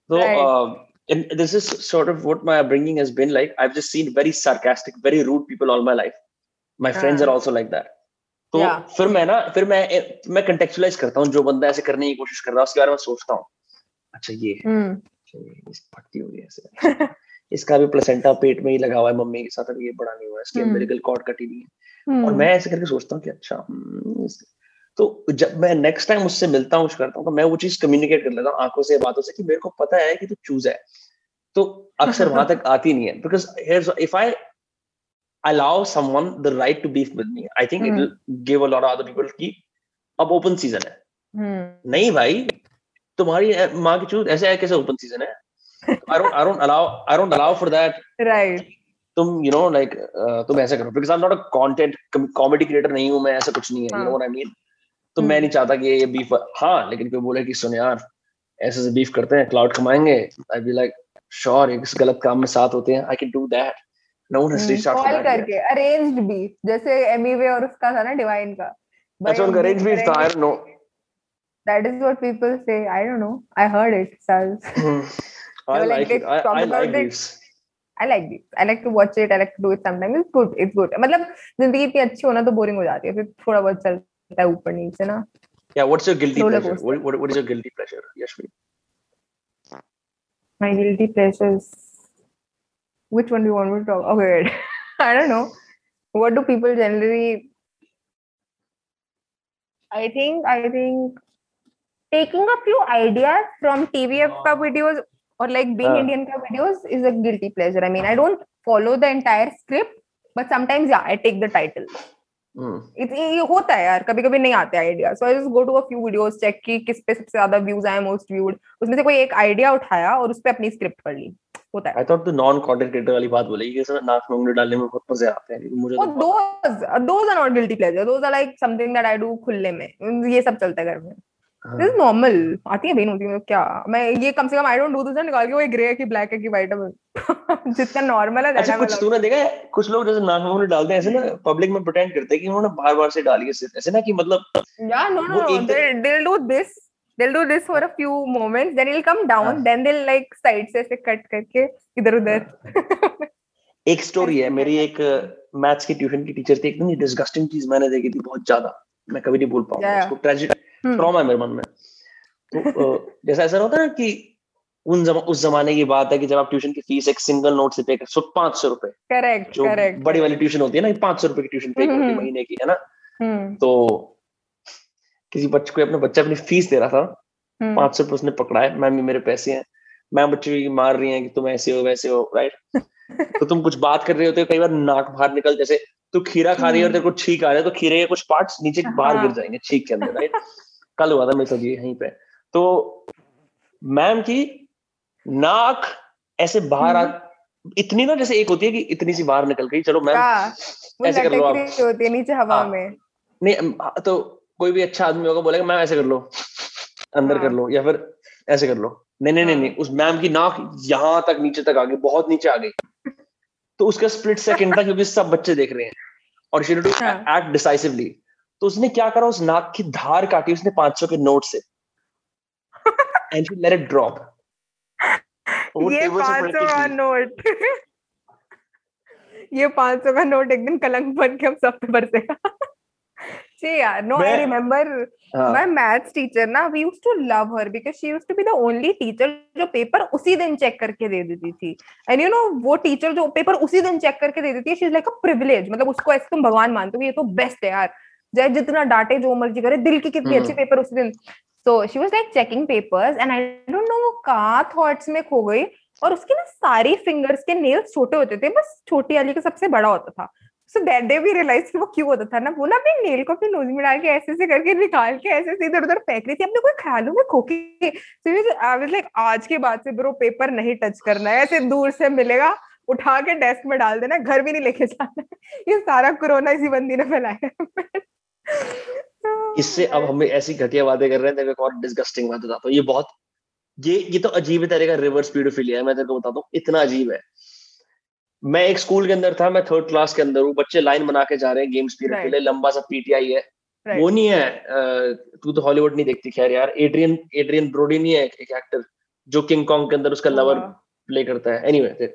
तो this is sort of what my upbringing has been like. I have just seen very sarcastic, very rude people all my life. My friends are also like that. तो फिर मैं ना फिर मैं मैं कंटेक्चुअलाइज करता हूँ, जो बंदा ऐसे करने की कोशिश कर रहा है उसके बारे में सोचता हूँ, अच्छा ये फटती हुई ऐसे, इसका भी प्लेसेंटा पेट में ही लगा हुआ है मम्मी के साथ, ये बड़ा नहीं हुआ, इसके अमेरिकल कॉर्ड कटी नहीं है. और मैं ऐसे करके सोचता हूँ कि अच्छा, तो जब मैं नेक्स्ट टाइम उससे मिलता हूँ, कुछ करता हूँ, तो मैं वो चीज कम्युनिकेट कर लेता हूँ आंखों से, बातों से, कि मेरे को पता है कि तू चूजा है. तो अक्सर वहां तक आती नहीं है, because if I allow someone the right to beef with me, I think it will give a lot of other people की अब ओपन सीजन है. नहीं भाई, तुम्हारी माँ की चूज ऐसे कैसे ओपन सीजन है? I don't, I don't allow, I don't allow for that. Right. तुम, you know, like, uh, तुम ऐसे करो, because I'm not a content comedy creator नहीं हूँ मैं, ऐसा कुछ नहीं है, you know what I mean? तो मैं नहीं चाहता कि ये beef, हाँ, लेकिन कोई बोले कि सुन यार, ऐसे से beef करते हैं, clout कमाएंगे, I'd be like, sure, इस गलत काम में साथ होते हैं, I can do that. No one has reached out for that. Call करके, arranged beef, जैसे Emiway और उसका था ना, Divine का. अच्छा, उनका arranged beef था, I don't know. That is what people say. I don't know. I heard it, so. I like it. I like this. I like this. I like to watch it. I like to do it sometimes. It's good. It's good. मतलब जिंदगी इतनी अच्छी होना तो boring हो जाती है. फिर थोड़ा बहुत चलता है ऊपर नीचे ना. Yeah. What's your guilty pleasure? What, what, what is your guilty pleasure, Yashvi? My guilty pleasures. Which one do you want me to talk? Oh, weird. I don't know. What do people generally? I think. I think. Taking a few ideas from T V F oh. ka videos or like being uh. Indian ka videos is a guilty pleasure. I mean, I don't follow the entire script, but sometimes yeah, I take the title. Hmm. It ये होता है यार कभी-कभी नहीं आते ideas. So I just go to a few videos, check कि किस पे सबसे ज़्यादा views आए, most viewed. उसमें से कोई एक idea उठाया और उसपे अपनी script पढ़ ली. होता है. I thought the non-content creator वाली बात बोली कि सर नाक में उंगली डालने में बहुत मज़े आते हैं. मुझे तो. Oh, those those are not guilty pleasure. Those are like something that I do खुले में. ये सब चलता है घर में. This is normal. आती है भाई होती है क्या मैं ये कम से कम I don't do this ना निकाल के वो ग्रे है कि ब्लैक है कि व्हाइट है जितना नॉर्मल है. अच्छा कुछ तूने देखा है कुछ लोग जैसे नाक में उंगली डालते हैं ऐसे ना पब्लिक में प्रिटेंड करते हैं कि उन्होंने बार-बार से डाली है ऐसे ना कि मतलब यार no no they'll do this they'll do this for a few moments then it'll come down then they'll like side से ऐसे कट करके इधर-उधर. एक स्टोरी है मेरी एक मैथ्स की ट्यूशन की टीचर थी एकदम डिसगस्टिंग चीज मैंने देखी थी बहुत ज्यादा मैं कभी नहीं भूल पाऊंगा उसको ट्रेजेडी ट्रॉमा है मेरे मन में. तो जैसा ऐसा होता है ना कि उन जमा, उस जमाने की बात है कि जब आप ट्यूशन की फीस एक सिंगल नोट से पे कर सो पांच सौ रुपए करेक्ट जो करेक्ट बड़ी वाली ट्यूशन होती है ना पांच सौ रुपए की ट्यूशन पे करती महीने की है ना. तो किसी बच्चे को अपना बच्चा अपनी फीस दे रहा था पांच सौ रुपये उसने पकड़ा है मैम ये मेरे पैसे हैं मैम बच्चे को मार रही है कि तुम ऐसे हो वैसे हो राइट. तो तुम कुछ बात कर रहे होते हो कई बार नाक बाहर निकल जैसे तू खीरा खा रही है और तेरे को छींक आ रहा है तो खीरे के कुछ पार्ट्स नीचे बाहर गिर जाएंगे छींक के अंदर राइट. कल हुआ था मेरे साथ यहीं पे तो मैम की नाक ऐसे बाहर आ इतनी ना जैसे एक होती है कि इतनी सी बाहर निकल गई चलो मैम ऐसे कर लो आप होती है नीचे हवा में नहीं तो कोई भी अच्छा आदमी होगा बोलेगा मैम ऐसे कर लो अंदर कर लो या फिर ऐसे कर लो नहीं नहीं नहीं उस मैम की नाक यहाँ तक नीचे तक आ गई बहुत नीचे आ गई. तो उसका स्प्लिट सेकंड था क्योंकि सब बच्चे देख रहे हैं और शी डिड एक्ट डिसाइसिवली. तो उसने क्या करा उस नाक की धार काटी उसने पांच सौ के नोट से एंड लेट इट ड्रॉप ये पांच सौ का नोट ये पांच सौ का नोट एक दिन कलंक बन के हम सब पे बरसेगा. See, yeah, no, I remember my maths teacher. Na, we used to love her because she used to be the only teacher जो paper उसी दिन check करके दे देती थी. And you know, वो teacher जो paper उसी दिन check करके दे देती है, she's like a privilege. मतलब उसको ऐसे तुम भगवान मानते हो ये तो best है यार. चाहे जितना डांटे जो मर्जी करे दिल की कितनी अच्छी पेपर उसी दिन. So she was like checking papers and I don't know वो कहाँ thoughts में खो गई और उसके ना सारी fingers के nails छोटे होते थे बस छोटी वाली का सबसे बड़ा होता था. So that day we realized कि वो क्यों होता था ना वो ना अपने नेल को अपने नोज में डाल के ऐसे से करके निकाल के ऐसे से इधर उधर फेंक रही थी अपने कोई ख्यालों में खो के. So I was like आज के बाद से ब्रो पेपर नहीं टच करना है ऐसे दूर से मिलेगा उठा के डेस्क में डाल देना घर भी नहीं लेके जाना है. ये सारा कोरोना इसी बंदी ने फैलाया. इससे अब हम ऐसी घटिया बातें कर रहे हैं एक और डिस्गस्टिंग बात बताता हूँ ये बहुत ये ये तो अजीब तरह का रिवर्स पीडोफिलिया है मैं तेरे को बताता हूँ इतना अजीब है. मैं एक स्कूल के अंदर था मैं थर्ड क्लास के अंदर हूँ बच्चे लाइन बना के जा रहे हैं गेम्स पीरियड के लिए लंबा सा पीटीआई है right. वो नहीं है तू तो हॉलीवुड नहीं देखती खैर यार एड्रियन एड्रियन ब्रोडी नहीं है एक, एक एक्टर जो किंग कॉन्ग के अंदर उसका लवर प्ले करता है एनीवे anyway,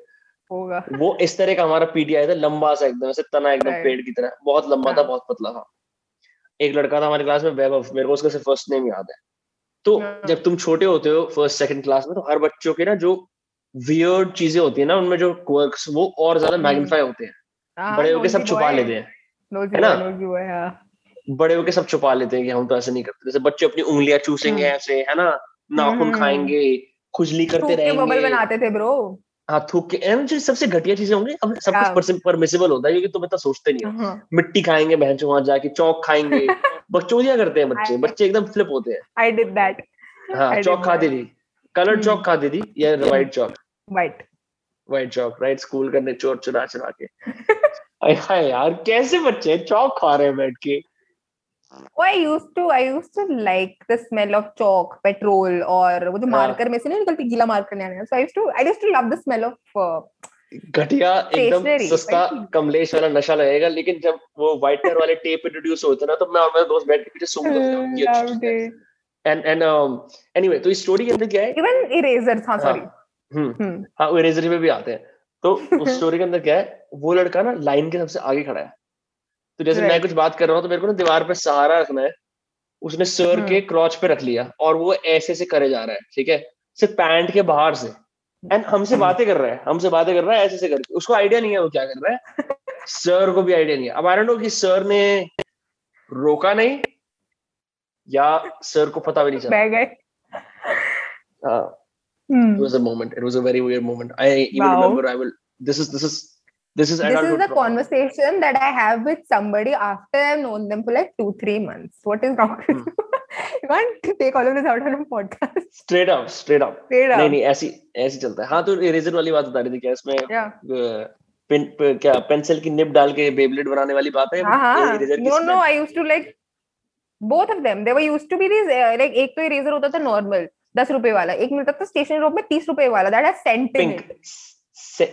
होगा वो इस तरह का हमारा पीटीआई था लंबा सा एकदम ऐसे तना एकदम right. पेड़ की तरह बहुत लंबा था बहुत पतला था. एक लड़का था हमारी क्लास में वैभव मेरे को उसका सिर्फ फर्स्ट नेम याद है. तो जब तुम छोटे होते हो फर्स्ट सेकंड क्लास में तो हर बच्चों के ना जो वियर्ड चीजें होती है ना उनमें जो क्वर्क्स वो और ज्यादा मैग्निफाई होते हैं बड़े होके सब छुपा लेते हैं है ना बड़े होके सब छुपा लेते हैं कि हम तो ऐसे नहीं करते जैसे बच्चे अपनी उंगलियां चूसेंगे ऐसे है ना नाखून खाएंगे खुजली करते रहेंगे हाँ थूक के सबसे घटिया चीजें होंगी. अब सब कुछ परमिसिबल होता है क्योंकि तुम इतना सोचते नहीं हो. मिट्टी खाएंगे बहनचोद वहां जाके चौक खाएंगे बकचोदियां करते हैं बच्चे बच्चे एकदम फ्लिप होते हैं. आई डिड दैट हाँ चौक खाती थी कलर चौक खाती थी या white chalk white white chalk right school करने चोर चुरा चुरा के यार कैसे बच्चे चौक खा रहे हैं बैठ के. Oh, I used to, I used to like the smell of chalk, petrol, और वो जो मार्कर में से नहीं निकलती गीला मार्कर नहीं आया. So I used to, I used to love the smell of घटिया एकदम सस्ता कमलेश वाला नशा लगेगा लेकिन जब वो व्हाइटनर वाले टेप इंट्रोड्यूस होते ना तो मैं और मेरे दोस्त बैठ के पीछे सूंघ लेते हैं. And and um anyway तो इस स्टोरी के अंदर क्या है? Even erasers हाँ sorry. हम्म हाँ वो इरेजरी में भी आते हैं। तो उस स्टोरी के अंदर क्या है, वो लड़का ना लाइन के सबसे आगे खड़ा है, तो जैसे मैं कुछ बात कर रहा हूँ तो मेरे को ना दीवार पे सहारा रखना है, उसने सर के क्रॉच पे रख लिया और वो ऐसे से करे जा रहा है, ठीक है, सिर्फ पैंट के बाहर से, एंड हमसे बातें कर रहा है, हमसे बातें कर रहा है ऐसे से करके, उसको आइडिया नहीं है वो क्या कर रहा है, सर को भी आइडिया नहीं है। अब आई डोंट नो कि सर ने रोका नहीं या सर को पता भी नहीं चला। It was a moment. It was a very weird moment. I even wow. remember. I will. This is this is this is. This is the problem. Conversation that I have with somebody after I've known them for like two three months. What is wrong? Hmm. You can't take all of this out on a podcast. Straight up, straight up. Straight up. नहीं नहीं ऐसी ऐसी चलता है। हाँ तो eraser वाली बात बता रही थी क्या इसमें? Yeah. पेन क्या पेंसिल की निब डाल के बेब्लेड बनाने वाली बात है? हाँ. No no, I used to like both of them. They were used to be these uh, like एक तो इरेजर होता था normal. दस रुपए वाला एक मिलता था स्टेशनरी शॉप में, तीस रुपए वाला that has scented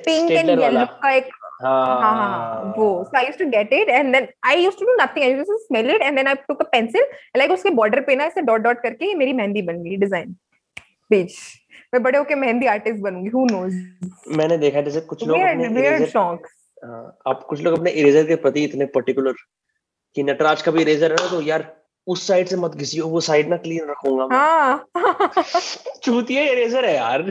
pink and yellow का एक, हां हां वो, so I used to get it and then I used to do nothing, I used to smell it and then I took a pencil like उसके border पे ना ऐसे dot dot करके ये मेरी मेहंदी बन गई डिजाइन पेज, मैं बड़े होके मेहंदी आर्टिस्ट बनूंगी, हु नोज। मैंने देखा जैसे कुछ लोग अपने शौक, आप कुछ लोग अपने इरेजर के प्रति इतने पर्टिकुलर कि नटराज का भी इरेजर है ना तो यार उस साइड से मत घिसियो, वो साइड ना क्लीन रखूंगा मैं। हाँ। चूतिया इरेजर है यार,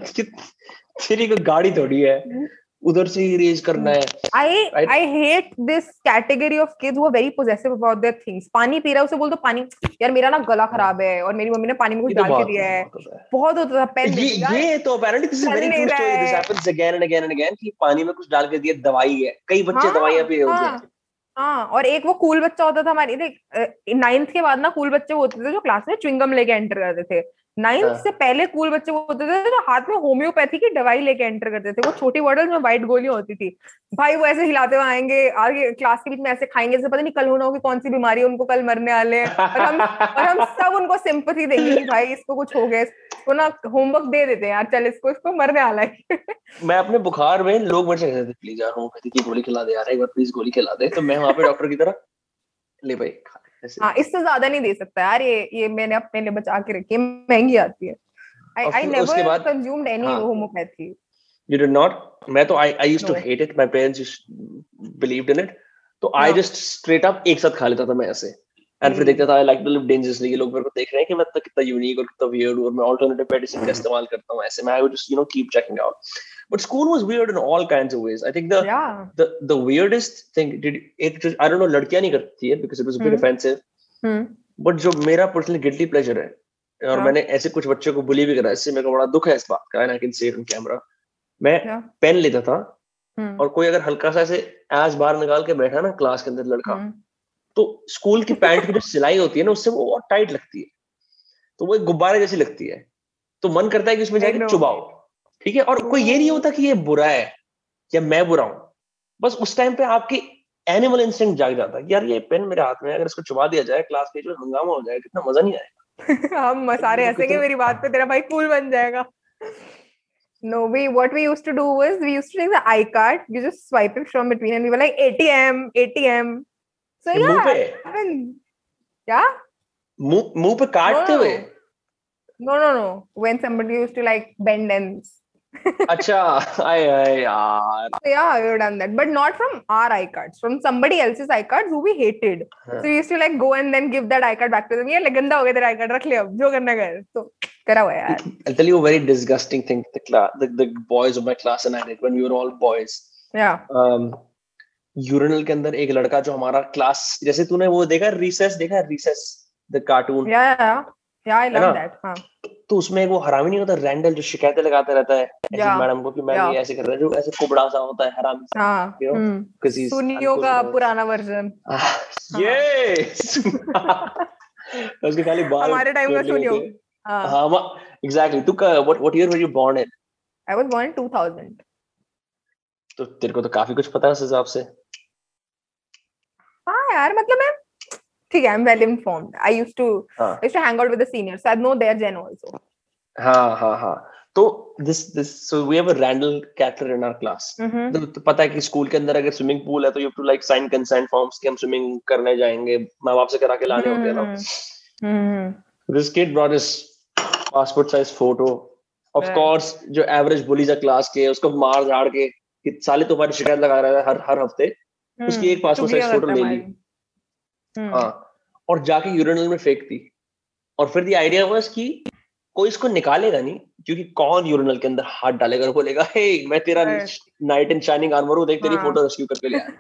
तेरी को गाड़ी थोड़ी है, उधर से ही इरेज करना है। I right? I hate this category of kids who are very possessive about their things. पानी पी रहा है उसे बोल दो पानी, यार मेरा ना गला खराब है और मेरी मम्मी ने पानी में कुछ डाल के दिया है, बहुत होता था पहले। ये तो apparently this is very true story. This happens again and again and again कि पानी में कुछ डाल के दिया दवाई है, कई बच्चे दवाइयां पी रहे होते हैं। हाँ और एक वो कूल बच्चा होता था हमारे नाइन्थ के बाद ना, कूल बच्चे होते थे जो क्लास में च्युइंगम लेके एंटर करते थे, नाइन्थ से पहले कूल बच्चे होते थे जो हाथ में होम्योपैथी की दवाई लेके एंटर करते थे, वो छोटी बॉटल में व्हाइट गोलियां होती थी भाई, वो ऐसे हिलाते हुए आएंगे आगे क्लास के बीच में ऐसे खाएंगे जैसे पता नहीं कल होना होगी कौन सी बीमारी है उनको, कल मरने वाले हैं, और हम और हम सब उनको सिंपैथी देंगे कि भाई इसको कुछ हो गया, इसको ना होमवर्क दे देते हैं यार, चल इसको इसको मरने वाला है। मैं अपने बुखार में लोग बड़े कहते थे प्लीज यार होम्योपैथी की गोली खिला दे यार, एक बार प्लीज गोली खिला दे, तो मैं वहां पे डॉक्टर की तरह ले भाई खा ले, हां इससे ज्यादा नहीं दे सकता यार, ये ये मैंने अपने लिए बचा के रखी है, महंगी आती है। I I never consumed any homeopathy. You did not? मैं तो I I used no. to hate it. My parents used believed in it. तो no. I just straight up एक साथ खा लेता था मैं ऐसे। And फिर देखता था I like to live dangerously. ये लोग मेरे को देख रहे हैं कि मैं तो कितना unique और कितना weird और मैं alternative medicine का इस्तेमाल करता हूँ ऐसे। मैं I would just you know keep checking out. But school was weird in all kinds of ways. I think the yeah. the the weirdest thing did it just, I don't know लड़कियाँ नहीं करती है because it was a bit hmm. offensive. Hmm. But जो मेरा personally guilty pleasure है और yeah. मैंने ऐसे कुछ बच्चों को bully भी करा, इससे मेरे को बड़ा दुख है इस बात का and I can say it on camera. मैं yeah. पेन लेता था hmm. और कोई अगर हल्का सा ऐसे ऐस बाहर निकाल के बैठा ना क्लास के अंदर लड़का hmm. तो स्कूल की पैंट की जो सिलाई होती है ना उससे वो और टाइट लगती है, तो वो एक गुब्बारे जैसी लगती है, तो मन करता है कि उसमें जाके चुबाओ, ठीक है, और कोई ये नहीं होता कि ये बुरा है या मैं बुरा हूं, बस उस टाइम पे आपकी एनिमल इंस्टिंक्ट जाग जाता है यार ये पेन मेरे हाथ में है, अगर इसको चुबा दिया जाए क्लास के बीच में हंगामा हो जाएगा, कितना मजा नहीं आएगा। हम सारे हंसेंगे मेरी बात पे, तेरा भाई कूल बन जाएगा। No, we what we used to do was we used to take the iCard. You just swipe it from between, and we were like A T M, A T M. So yeah, yeah. Happened. Yeah. Move, move a card no, no. no, no, no. When somebody used to like bend and. Acha, ay ay yaar. So yeah, we have done that, but not from our iCards. From somebody else's iCards who we hated. Yeah. So we used to like go and then give that iCard back to them. Yeah, like ganda ho gaya tera iCard, rakh le ab, jo karna kar. So. I'll tell you a very disgusting thing. The class, the, the boys of my class and I did when we were all boys. Yeah. Um, urinal के अंदर एक लड़का जो हमारा class, जैसे तूने वो देखा recess देखा recess the cartoon. Yeah, yeah, yeah, I love that. हाँ. तो उसमें वो हरामी नहीं होता रैंडल जो शिकायतें लगाता रहता है मैडम को कि मैं ये ऐसे कर रहा हूँ, जो ऐसे कुबड़ा सा होता है हरामी सा, you know, because he's सुनियो का पुराना version. Yes. उसके खाली बाल. हमारे time में सुनियो. हाँ uh, exactly. तू का what what year were you born in? I was born in two thousand. तो तेरे को तो काफी कुछ पता है उस हिसाब से। हाँ यार मतलब मैं ठीक है, I'm well informed. I used to uh, I used to hang out with the seniors, so I know their gen also. हाँ हाँ हाँ तो this this so we have a random caterer in our class. तो तो पता है कि school के अंदर अगर स्विमिंग पूल है तो you have to like sign consent forms कि हम स्विमिंग करने जाएंगे, माँ बाप से करा के लाने होते हैं ना। This kid brought his passport size photo of course जो एवरेज बुलीज है क्लास के, उसको मार झाड़ के कि साले तुम्हारी शिकायत लगा रहा है हर हर हफ्ते, उसकी एक पासपोर्ट साइज फोटो ले ली हाँ और जाके यूरिनल में फेंक दी। और फिर द आइडिया वाज कि कोई इसको निकालेगा नहीं क्योंकि कौन यूरिनल के अंदर हाथ डालेगा और बोलेगा हे मैं तेरा नाइट इन शाइनिंग आर्मर हूं देख तेरी फोटो रेस्क्यू करके ले आया।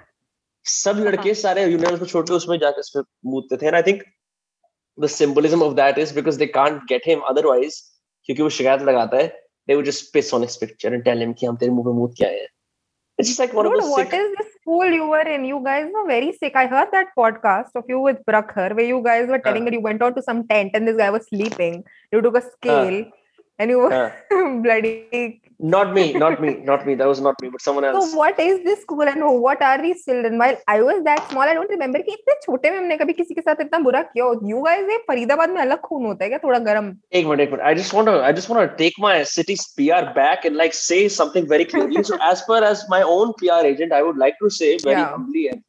सब लड़के सारे यूरिनल को छोड़ के उसमें जाके उसमें मूतते थे। And I think the symbolism of that is because they can't get him otherwise, क्योंकि वो शिकायत लगाता है they would just piss on his picture and tell him कि हम तेरे मुंह पे मूत के आए हैं। It's just like one Dude, of those what sick... is the school you were in? You guys were very sick. I heard that podcast of you with Prakhar where you guys were telling uh, that you went out to some tent and this guy was sleeping. You took a scale uh, and you were uh, bloody... Not me, not me, not me. That was not me, but someone else. So what is this school and what are these children? While I was that small, I don't remember कि इतने छोटे में हमने कभी किसी के साथ इतना बुरा किया हो। You guys ये फरीदाबाद में अलग खून होता है क्या? थोड़ा गरम। एक मिनट, एक minute. I just want to, I just want to take my city's P R back and like say something very clearly. So as per as my own P R agent, I would like to say very yeah. humbly and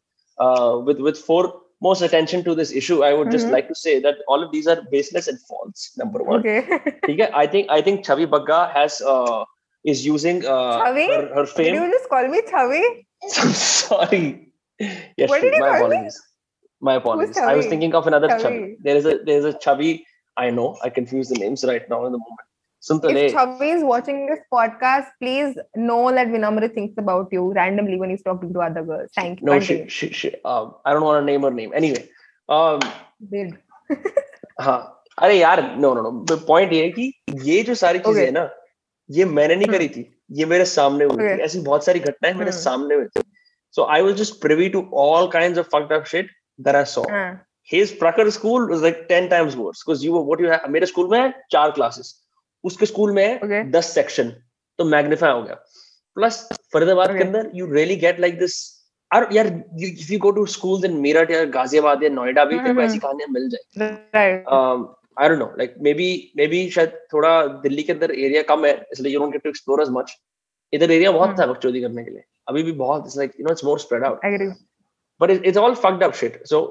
uh, with with foremost attention to this issue, I would just mm-hmm. like to say that all of these are baseless and false. Number one. Okay. ठीक है? I think I think Chhavi Bagga has. Uh, is using uh, her, her fame. Did you just call me Chhavi? I'm sorry. Yes, what did you my call apologies. Me? My apologies. I was thinking of another Chhavi. Chhavi. There is a there is a Chhavi. I know. I confuse the names right now in the moment. Sunta if Chhavi is watching this podcast, please know that Vinamra thinks about you randomly when he's talking to other girls. Thank you. No, she, she, she, um, I don't want to name her name. Anyway. Um, Big. huh. अरे यार no no no. The point ये है कि ये जो सारी चीजें हैं ना ये मैंने नहीं करी थी, ये मेरे सामने हुई थी। ऐसी बहुत सारी घटनाएं मेरे सामने हुई थी। So I was just privy to all kinds of fucked up shit that I saw. His Prakhar school was like ten times worse because you were what you had. मेरे स्कूल में चार क्लासेस, उसके school में दस section, तो magnify हो गया। Plus Faridabad के अंदर you really get like this. और यार if you go to schools in Meerut या गाजियाबाद या नोएडा भी तेरे को ऐसी कहानियां मिल जाएगी। I don't know, like maybe maybe शायद थोड़ा दिल्ली के अंदर एरिया कम है इसलिए you don't get to explore as much. इधर एरिया बहुत था बकचोदी करने के लिए, अभी भी बहुत, it's like you know it's more spread out. I agree. But it, it's all fucked up shit. So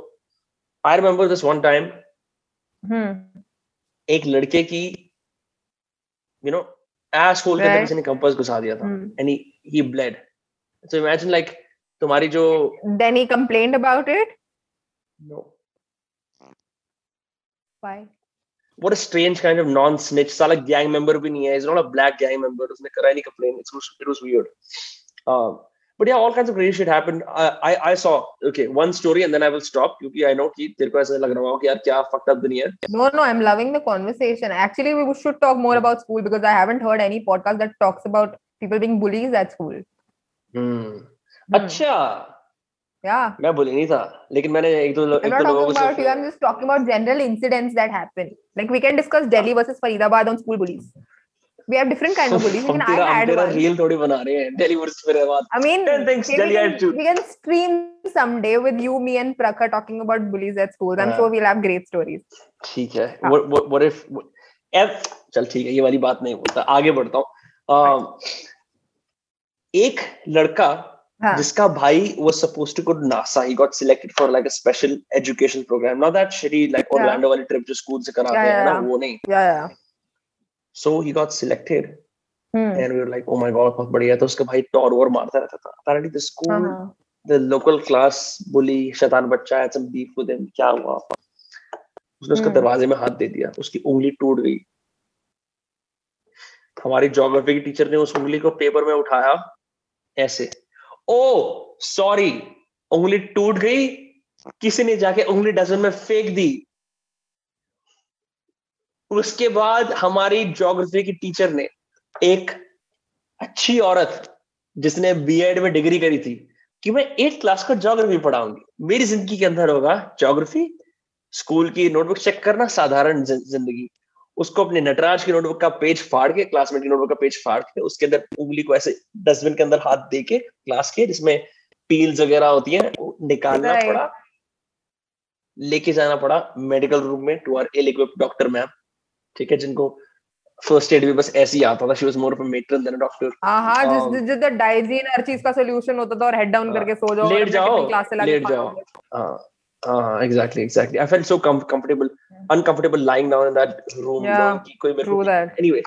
I remember this one time. हम्म. एक लड़के की you know ass hole के अंदर किसी ने कंपास घुसा दिया था and he he bled. So imagine like तुम्हारी जो then he complained about it. No. Why? What a strange kind of non-snitch. Sala gang member bhi nahi hai. He's not a black gang member. Usne kara nahi complain. It was it was weird. Um, but yeah, all kinds of crazy shit happened. I I, I saw okay one story and then I will stop. Because I know ki terko aisa lag raha ho ki yaar kya fucked up duniya hai. No no, I'm loving the conversation. Actually, we should talk more about school because I haven't heard any podcast that talks about people being bullies at school. Hmm. Acha. Yeah. मैं बोली नहीं था, लेकिन मैंने एक दो लोगों को I'm not talking about you. I'm just talking about general incidents that happen. Like we can discuss Delhi versus Faridabad on school bullies. We have different kinds of bullies. I had one. Real थोड़ी बना रहे हैं Delhi versus Faridabad. I mean, things, Delhi we, can, we can stream someday with you, me, and Prakhar talking about bullies at schools. I'm yeah. sure we'll have great stories. ठीक है. Yeah. What, what, what if? What, F, चल ठीक है, ये वाली बात नहीं बोलता. आगे बढ़ता हूँ. एक लड़का Huh. जिसका भाई was supposed to go to NASA. He got selected for like a special education program. Not that shitty like yeah. Orlando वाली trip जो school से कराते हैं ना वो नहीं. Yeah, yeah. So he got selected, hmm. and we were like, oh my god, बहुत बढ़िया. तो उसका भाई टॉर और मारता रहता था. Apparently the school, uh-huh. the local class bully, शैतान बच्चा had some beef with him. क्या हुआ? उसने उसके दरवाजे में हाथ दे दिया. उसकी उंगली टूट गई. हमारी ज्योग्राफी की टीचर ने उस उंगली को पेपर में उठाया ऐसे. ओ सॉरी उंगली टूट गई, किसी ने जाके उंगली डस्टबिन में फेंक दी. उसके बाद हमारी ज्योग्राफी की टीचर ने, एक अच्छी औरत जिसने बीएड में डिग्री करी थी, कि मैं एट क्लास को ज्योग्राफी पढ़ाऊंगी, मेरी जिंदगी के अंदर होगा ज्योग्राफी, स्कूल की नोटबुक चेक करना साधारण जिंदगी. उसको अपने नटराज की नोटबुक का पेज फाड़ के, क्लासमेट की नोटबुक का पेज फाड़ के, उसके अंदर उंगली को ऐसे डस्टबिन के अंदर हाथ दे के, क्लास के जिसमें पील्स वगैरह होती है, निकालना पड़ा, लेके जाना पड़ा मेडिकल रूम में to our ill equipped doctor ma'am, ठीक है, जिनको फर्स्ट एड भी बस ऐसे ही आता था. She was more of a matron than a doctor. हां हां, जिस जिस द डाइजीन हर चीज का सॉल्यूशन होता था और हेड डाउन करके सो जाओ, लेट जाओ, क्लास से लगे पड़ो. हां Uh, exactly, exactly. I felt so com- comfortable, uncomfortable lying down in that room. Yeah, true that. Anyway,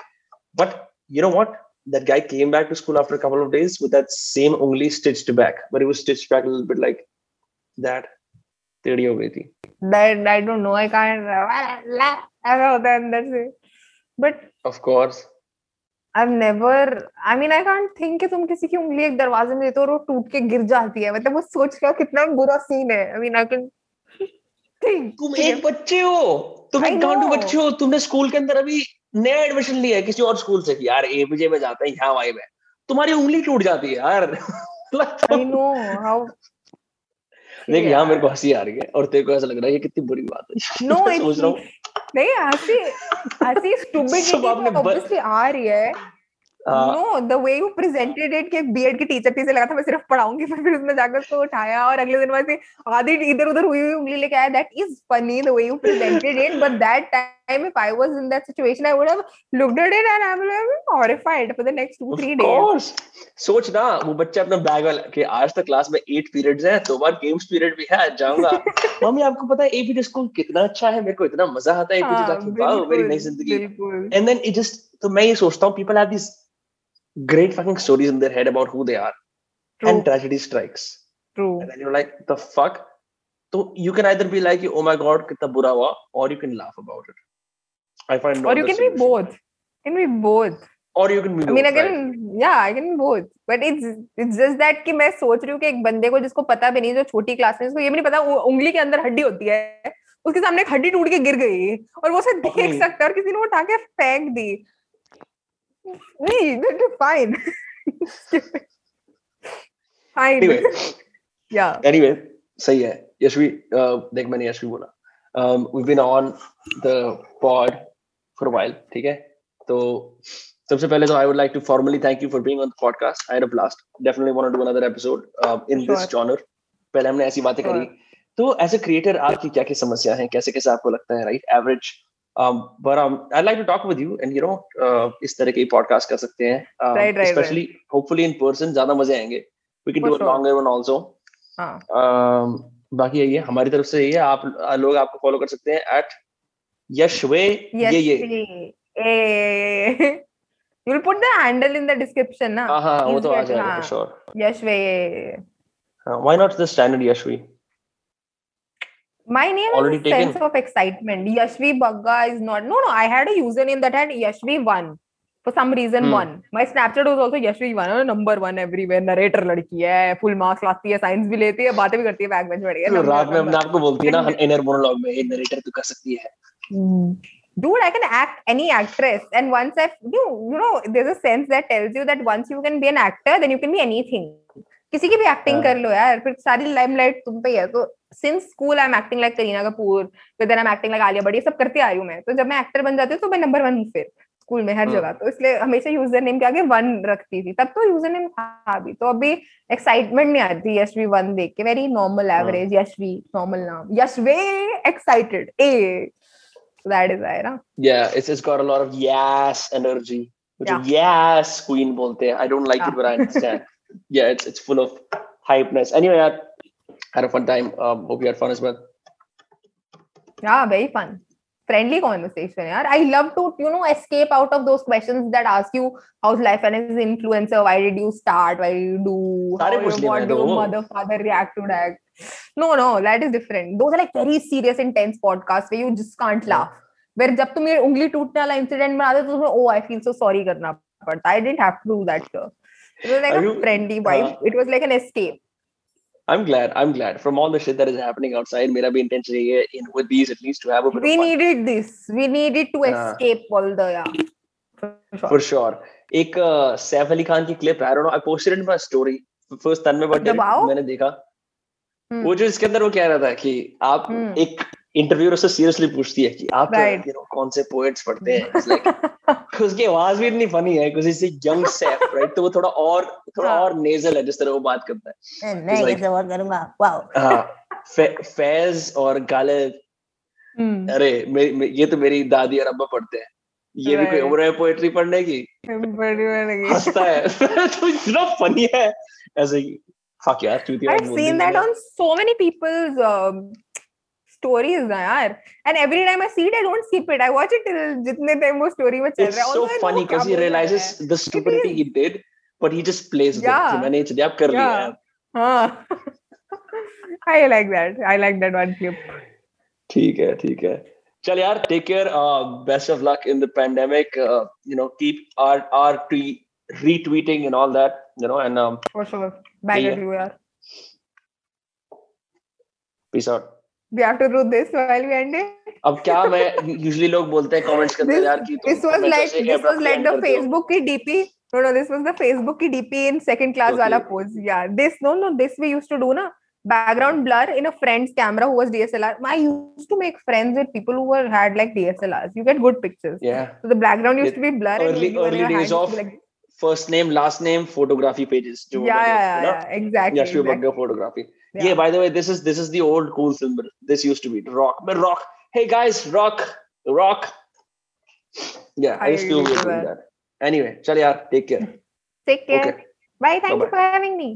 but you know what? That guy came back to school after a couple of days with that same ungli stitched back, but it was stitched back a little bit like that. Tedi ho gayi thi. That I don't know. I can't. I don't know. That's it. But of course, I've never. I mean, I can't think कि तुम किसी की उंगली एक दरवाजे में देते हो और वो टूट के गिर जाती है. मतलब वो सोच रहा कितना बुरा सीन है. I mean, I can think. तुम एक बच्चे हो. तुम एक गांडू बच्चे हो. तुमने स्कूल के अंदर अभी नया एडमिशन लिया है किसी और स्कूल से कि यार एपीजे में जाता है यहाँ वाइब है. तुम्हारी उंगली टूट जाती है यार. I know how. देख यहाँ मेरे को हंसी आ रही है और तेरे को ऐसा लग रहा है ये कितनी बुरी बात है. नो सोच रहा हूँ नहीं हंसी हंसी स्टूपिडिटी तो ऑब्वियसली आ रही है. No the way you presented it कि एक बीएड की टीचर थी से लगा था मैं सिर्फ पढ़ाऊंगी पर फिर उसमें जाकर उसको उठाया और अगले दिन वैसे आधी इधर उधर हुई हुई उंगली लेके आया. That is funny the way you presented it but that time if I was in that situation I would have looked at it and I would have been horrified for the next two three days. सोच ना वो बच्चा अपना bag वाला कि आज तक class में एट पीरियड्स हैं दो बार गेम्स पीरियड भी है जाऊंगा. मम्मी आपको पता है एपीडी स्कूल कितना अच्छा है मेरे को इतना मजा आता है एपीडी जाके. वाओ वेरी नाइस जिंदगी. एंड देन इट जस्ट तो मैं ये सोचता हूं people have this great fucking stories in their head about who they are. True. And tragedy strikes. True. And then you're like, the fuck? So you can either be like, oh my god, kitna bura hua, or you can laugh about it. I find Or you can solution. be both. You can be both. Or you can be I both. I mean, I can, right? yeah, I can be both. But it's it's just that कि मैं सोच रही हूँ कि एक बंदे को जिसको पता भी नहीं जो छोटी क्लास में जिसको ये भी नहीं पता उंगली के अंदर हड्डी होती है उसके सामने एक हड्डी टूट के गिर गई और वो उसे देख सकता है और किसी ने उठा के फेंक दी. Hey, that's fine. fine. Anyway, yeah. Anyway, सही है. यशवी, देख मैंने यशवी बोला. We've been on the pod for a while, ठीक है? तो सबसे पहले तो I would like to formally thank you for being on the podcast. I had a blast. Definitely want to do another episode uh, in sure. this genre. पहले हमने ऐसी बातें करी. तो as a creator आपकी क्या क्या समस्या हैं? कैसे कैसे आपको लगता है? Right? Average. Um, but um, I'd like to talk with you and you know uh, इस तरह के podcast कर सकते हैं um, right, right, especially right. hopefully in person ज़्यादा मज़े आएंगे. We can For do sure. a longer one also. हाँ. Um, बाकी यही है हमारी तरफ से. ये आप लोग आपको follow कर सकते हैं at Yashwe ये ये. You'll put the handle in the description ना. हाँ वो तो आ जाएगा for sure. Yashwe. Why not the standard Yashwe? My name Already is a taken? sense of excitement. Yashvi Bagga is not. No, no. I had a username that had Yashvi one. For some reason, hmm. one. My Snapchat was also Yashvi one. Number one everywhere. Narrator ladki hai. Full marks लाती है. Science भी लेती है. बातें भी करती है. Backbench बढ़िया. तो रात में अपने आप को बोलती है ना inner monologue में ये narrator तू कर सकती है. Dude, I can act any actress. And once I, you, you know, there's a sense that tells you that once you can be an actor, then you can be anything. किसी की भी acting कर लो यार फिर सारी limelight तुम पे है. तो since school I am acting like Kareena Kapoor फिर then I am acting like Alia Bhatt सब करती आई हूँ मैं. तो जब मैं एक्टर बन जाती हूँ तो मैं नंबर वन हूँ फिर स्कूल में हर जगह. तो इसलिए हमेशा यूजर नेम के आगे वन रखती थी. तब तो यूजर नेम था भी तो अभी एक्साइटमेंट नहीं आती यशवी वन देख के. Very normal average Yashvi normal नाम यशवे excited a that is I ना. Yeah it's it's got a lot of yes energy which yes queen बोलते हैं. I don't like it but I understand. Yeah, it's it's full of hypeness. Anyway, I had a fun time. Um, hope you had fun as well. Yeah, very fun. Friendly conversation, yaar. I love to, you know, escape out of those questions that ask you, how's life and as an influencer? Why did you start? Why did you do? How you, what do your mother, father react to that? No, no, that is different. Those are like very serious, intense podcasts where you just can't laugh. Where जब तुम्हें उंगली टूटने वाला incident में आते तो तुम्हें oh I feel so sorry करना पड़ता. I didn't have to do that. Sir. It was like Are a you, friendly vibe. Uh, it was like an escape. I'm glad. I'm glad. From all the shit that is happening outside, mera bhi intention hai in with these at least to have a bit we of fun. We needed this. We needed to uh, escape all the... Yeah. For sure. For sure. Ek uh, Saif Ali Khan ki clip, I don't know, I posted it in my story. First Tanmay Bhatt did it, मैंने देखा. वो जो इसके अंदर वो कह रहा था कि आप एक इंटरव्यूअर से सीरियसली पूछती है कि आप यू नो कौन से पोएट्स पढ़ते हैं. इट्स लाइक उसकी आवाज भी इतनी फनी है क्योंकि इज यंग सेफ राइट. तो वो थोड़ा और थोड़ा और नेजल है जिस तरह वो बात करता है. नहीं ऐसे और करूंगा वाओ फैज और गालिब. अरे ये तो मेरी दादी और अब्बा पढ़ते हैं. ये भी कोई उम्र है पोएट्री पढ़ने की. हंसता है तो इतना फनी है ऐसे. फक यार I have seen that on so many peoples stories na yaar. And every time I see it, I don't skip it. I watch it till jitne time wo story mein chal raha. It's so funny because he realizes the stupidity he did, but he just plays yeah. with it. Yeah. Yeah. Haan. I like that. I like that one clip. ठीक है, ठीक है. चल यार, take care. Uh, best of luck in the pandemic. Uh, you know, keep our our tweet, retweeting and all that. You know, and um. For sure. Bang at you, yaar. Peace out. We have to do this while we end it. अब क्या मैं usually लोग बोलते हैं comments करते हैं यार कि this was like this was like the Facebook की D P. No, no, this was the Facebook की D P in second class वाला pose. Yeah, this no no this we used to do ना. Background blur in a friend's camera who was D S L R. I used to make friends with people who were had like D S L Rs. You get good pictures. Yeah. So the background used it, to be blur. Early, and early days of like, first name, last name, photography pages. Yeah, yeah, yeah, yeah, exactly. Yashraj exactly. Mukhate photography. Yeah. yeah. By the way, this is this is the old cool symbol. This used to be rock, but rock. Hey guys, rock, rock. Yeah, I, I used to do that. Anyway, chal yaar, take care. Take care. Okay. Bye. Thank Bye-bye. you for having me.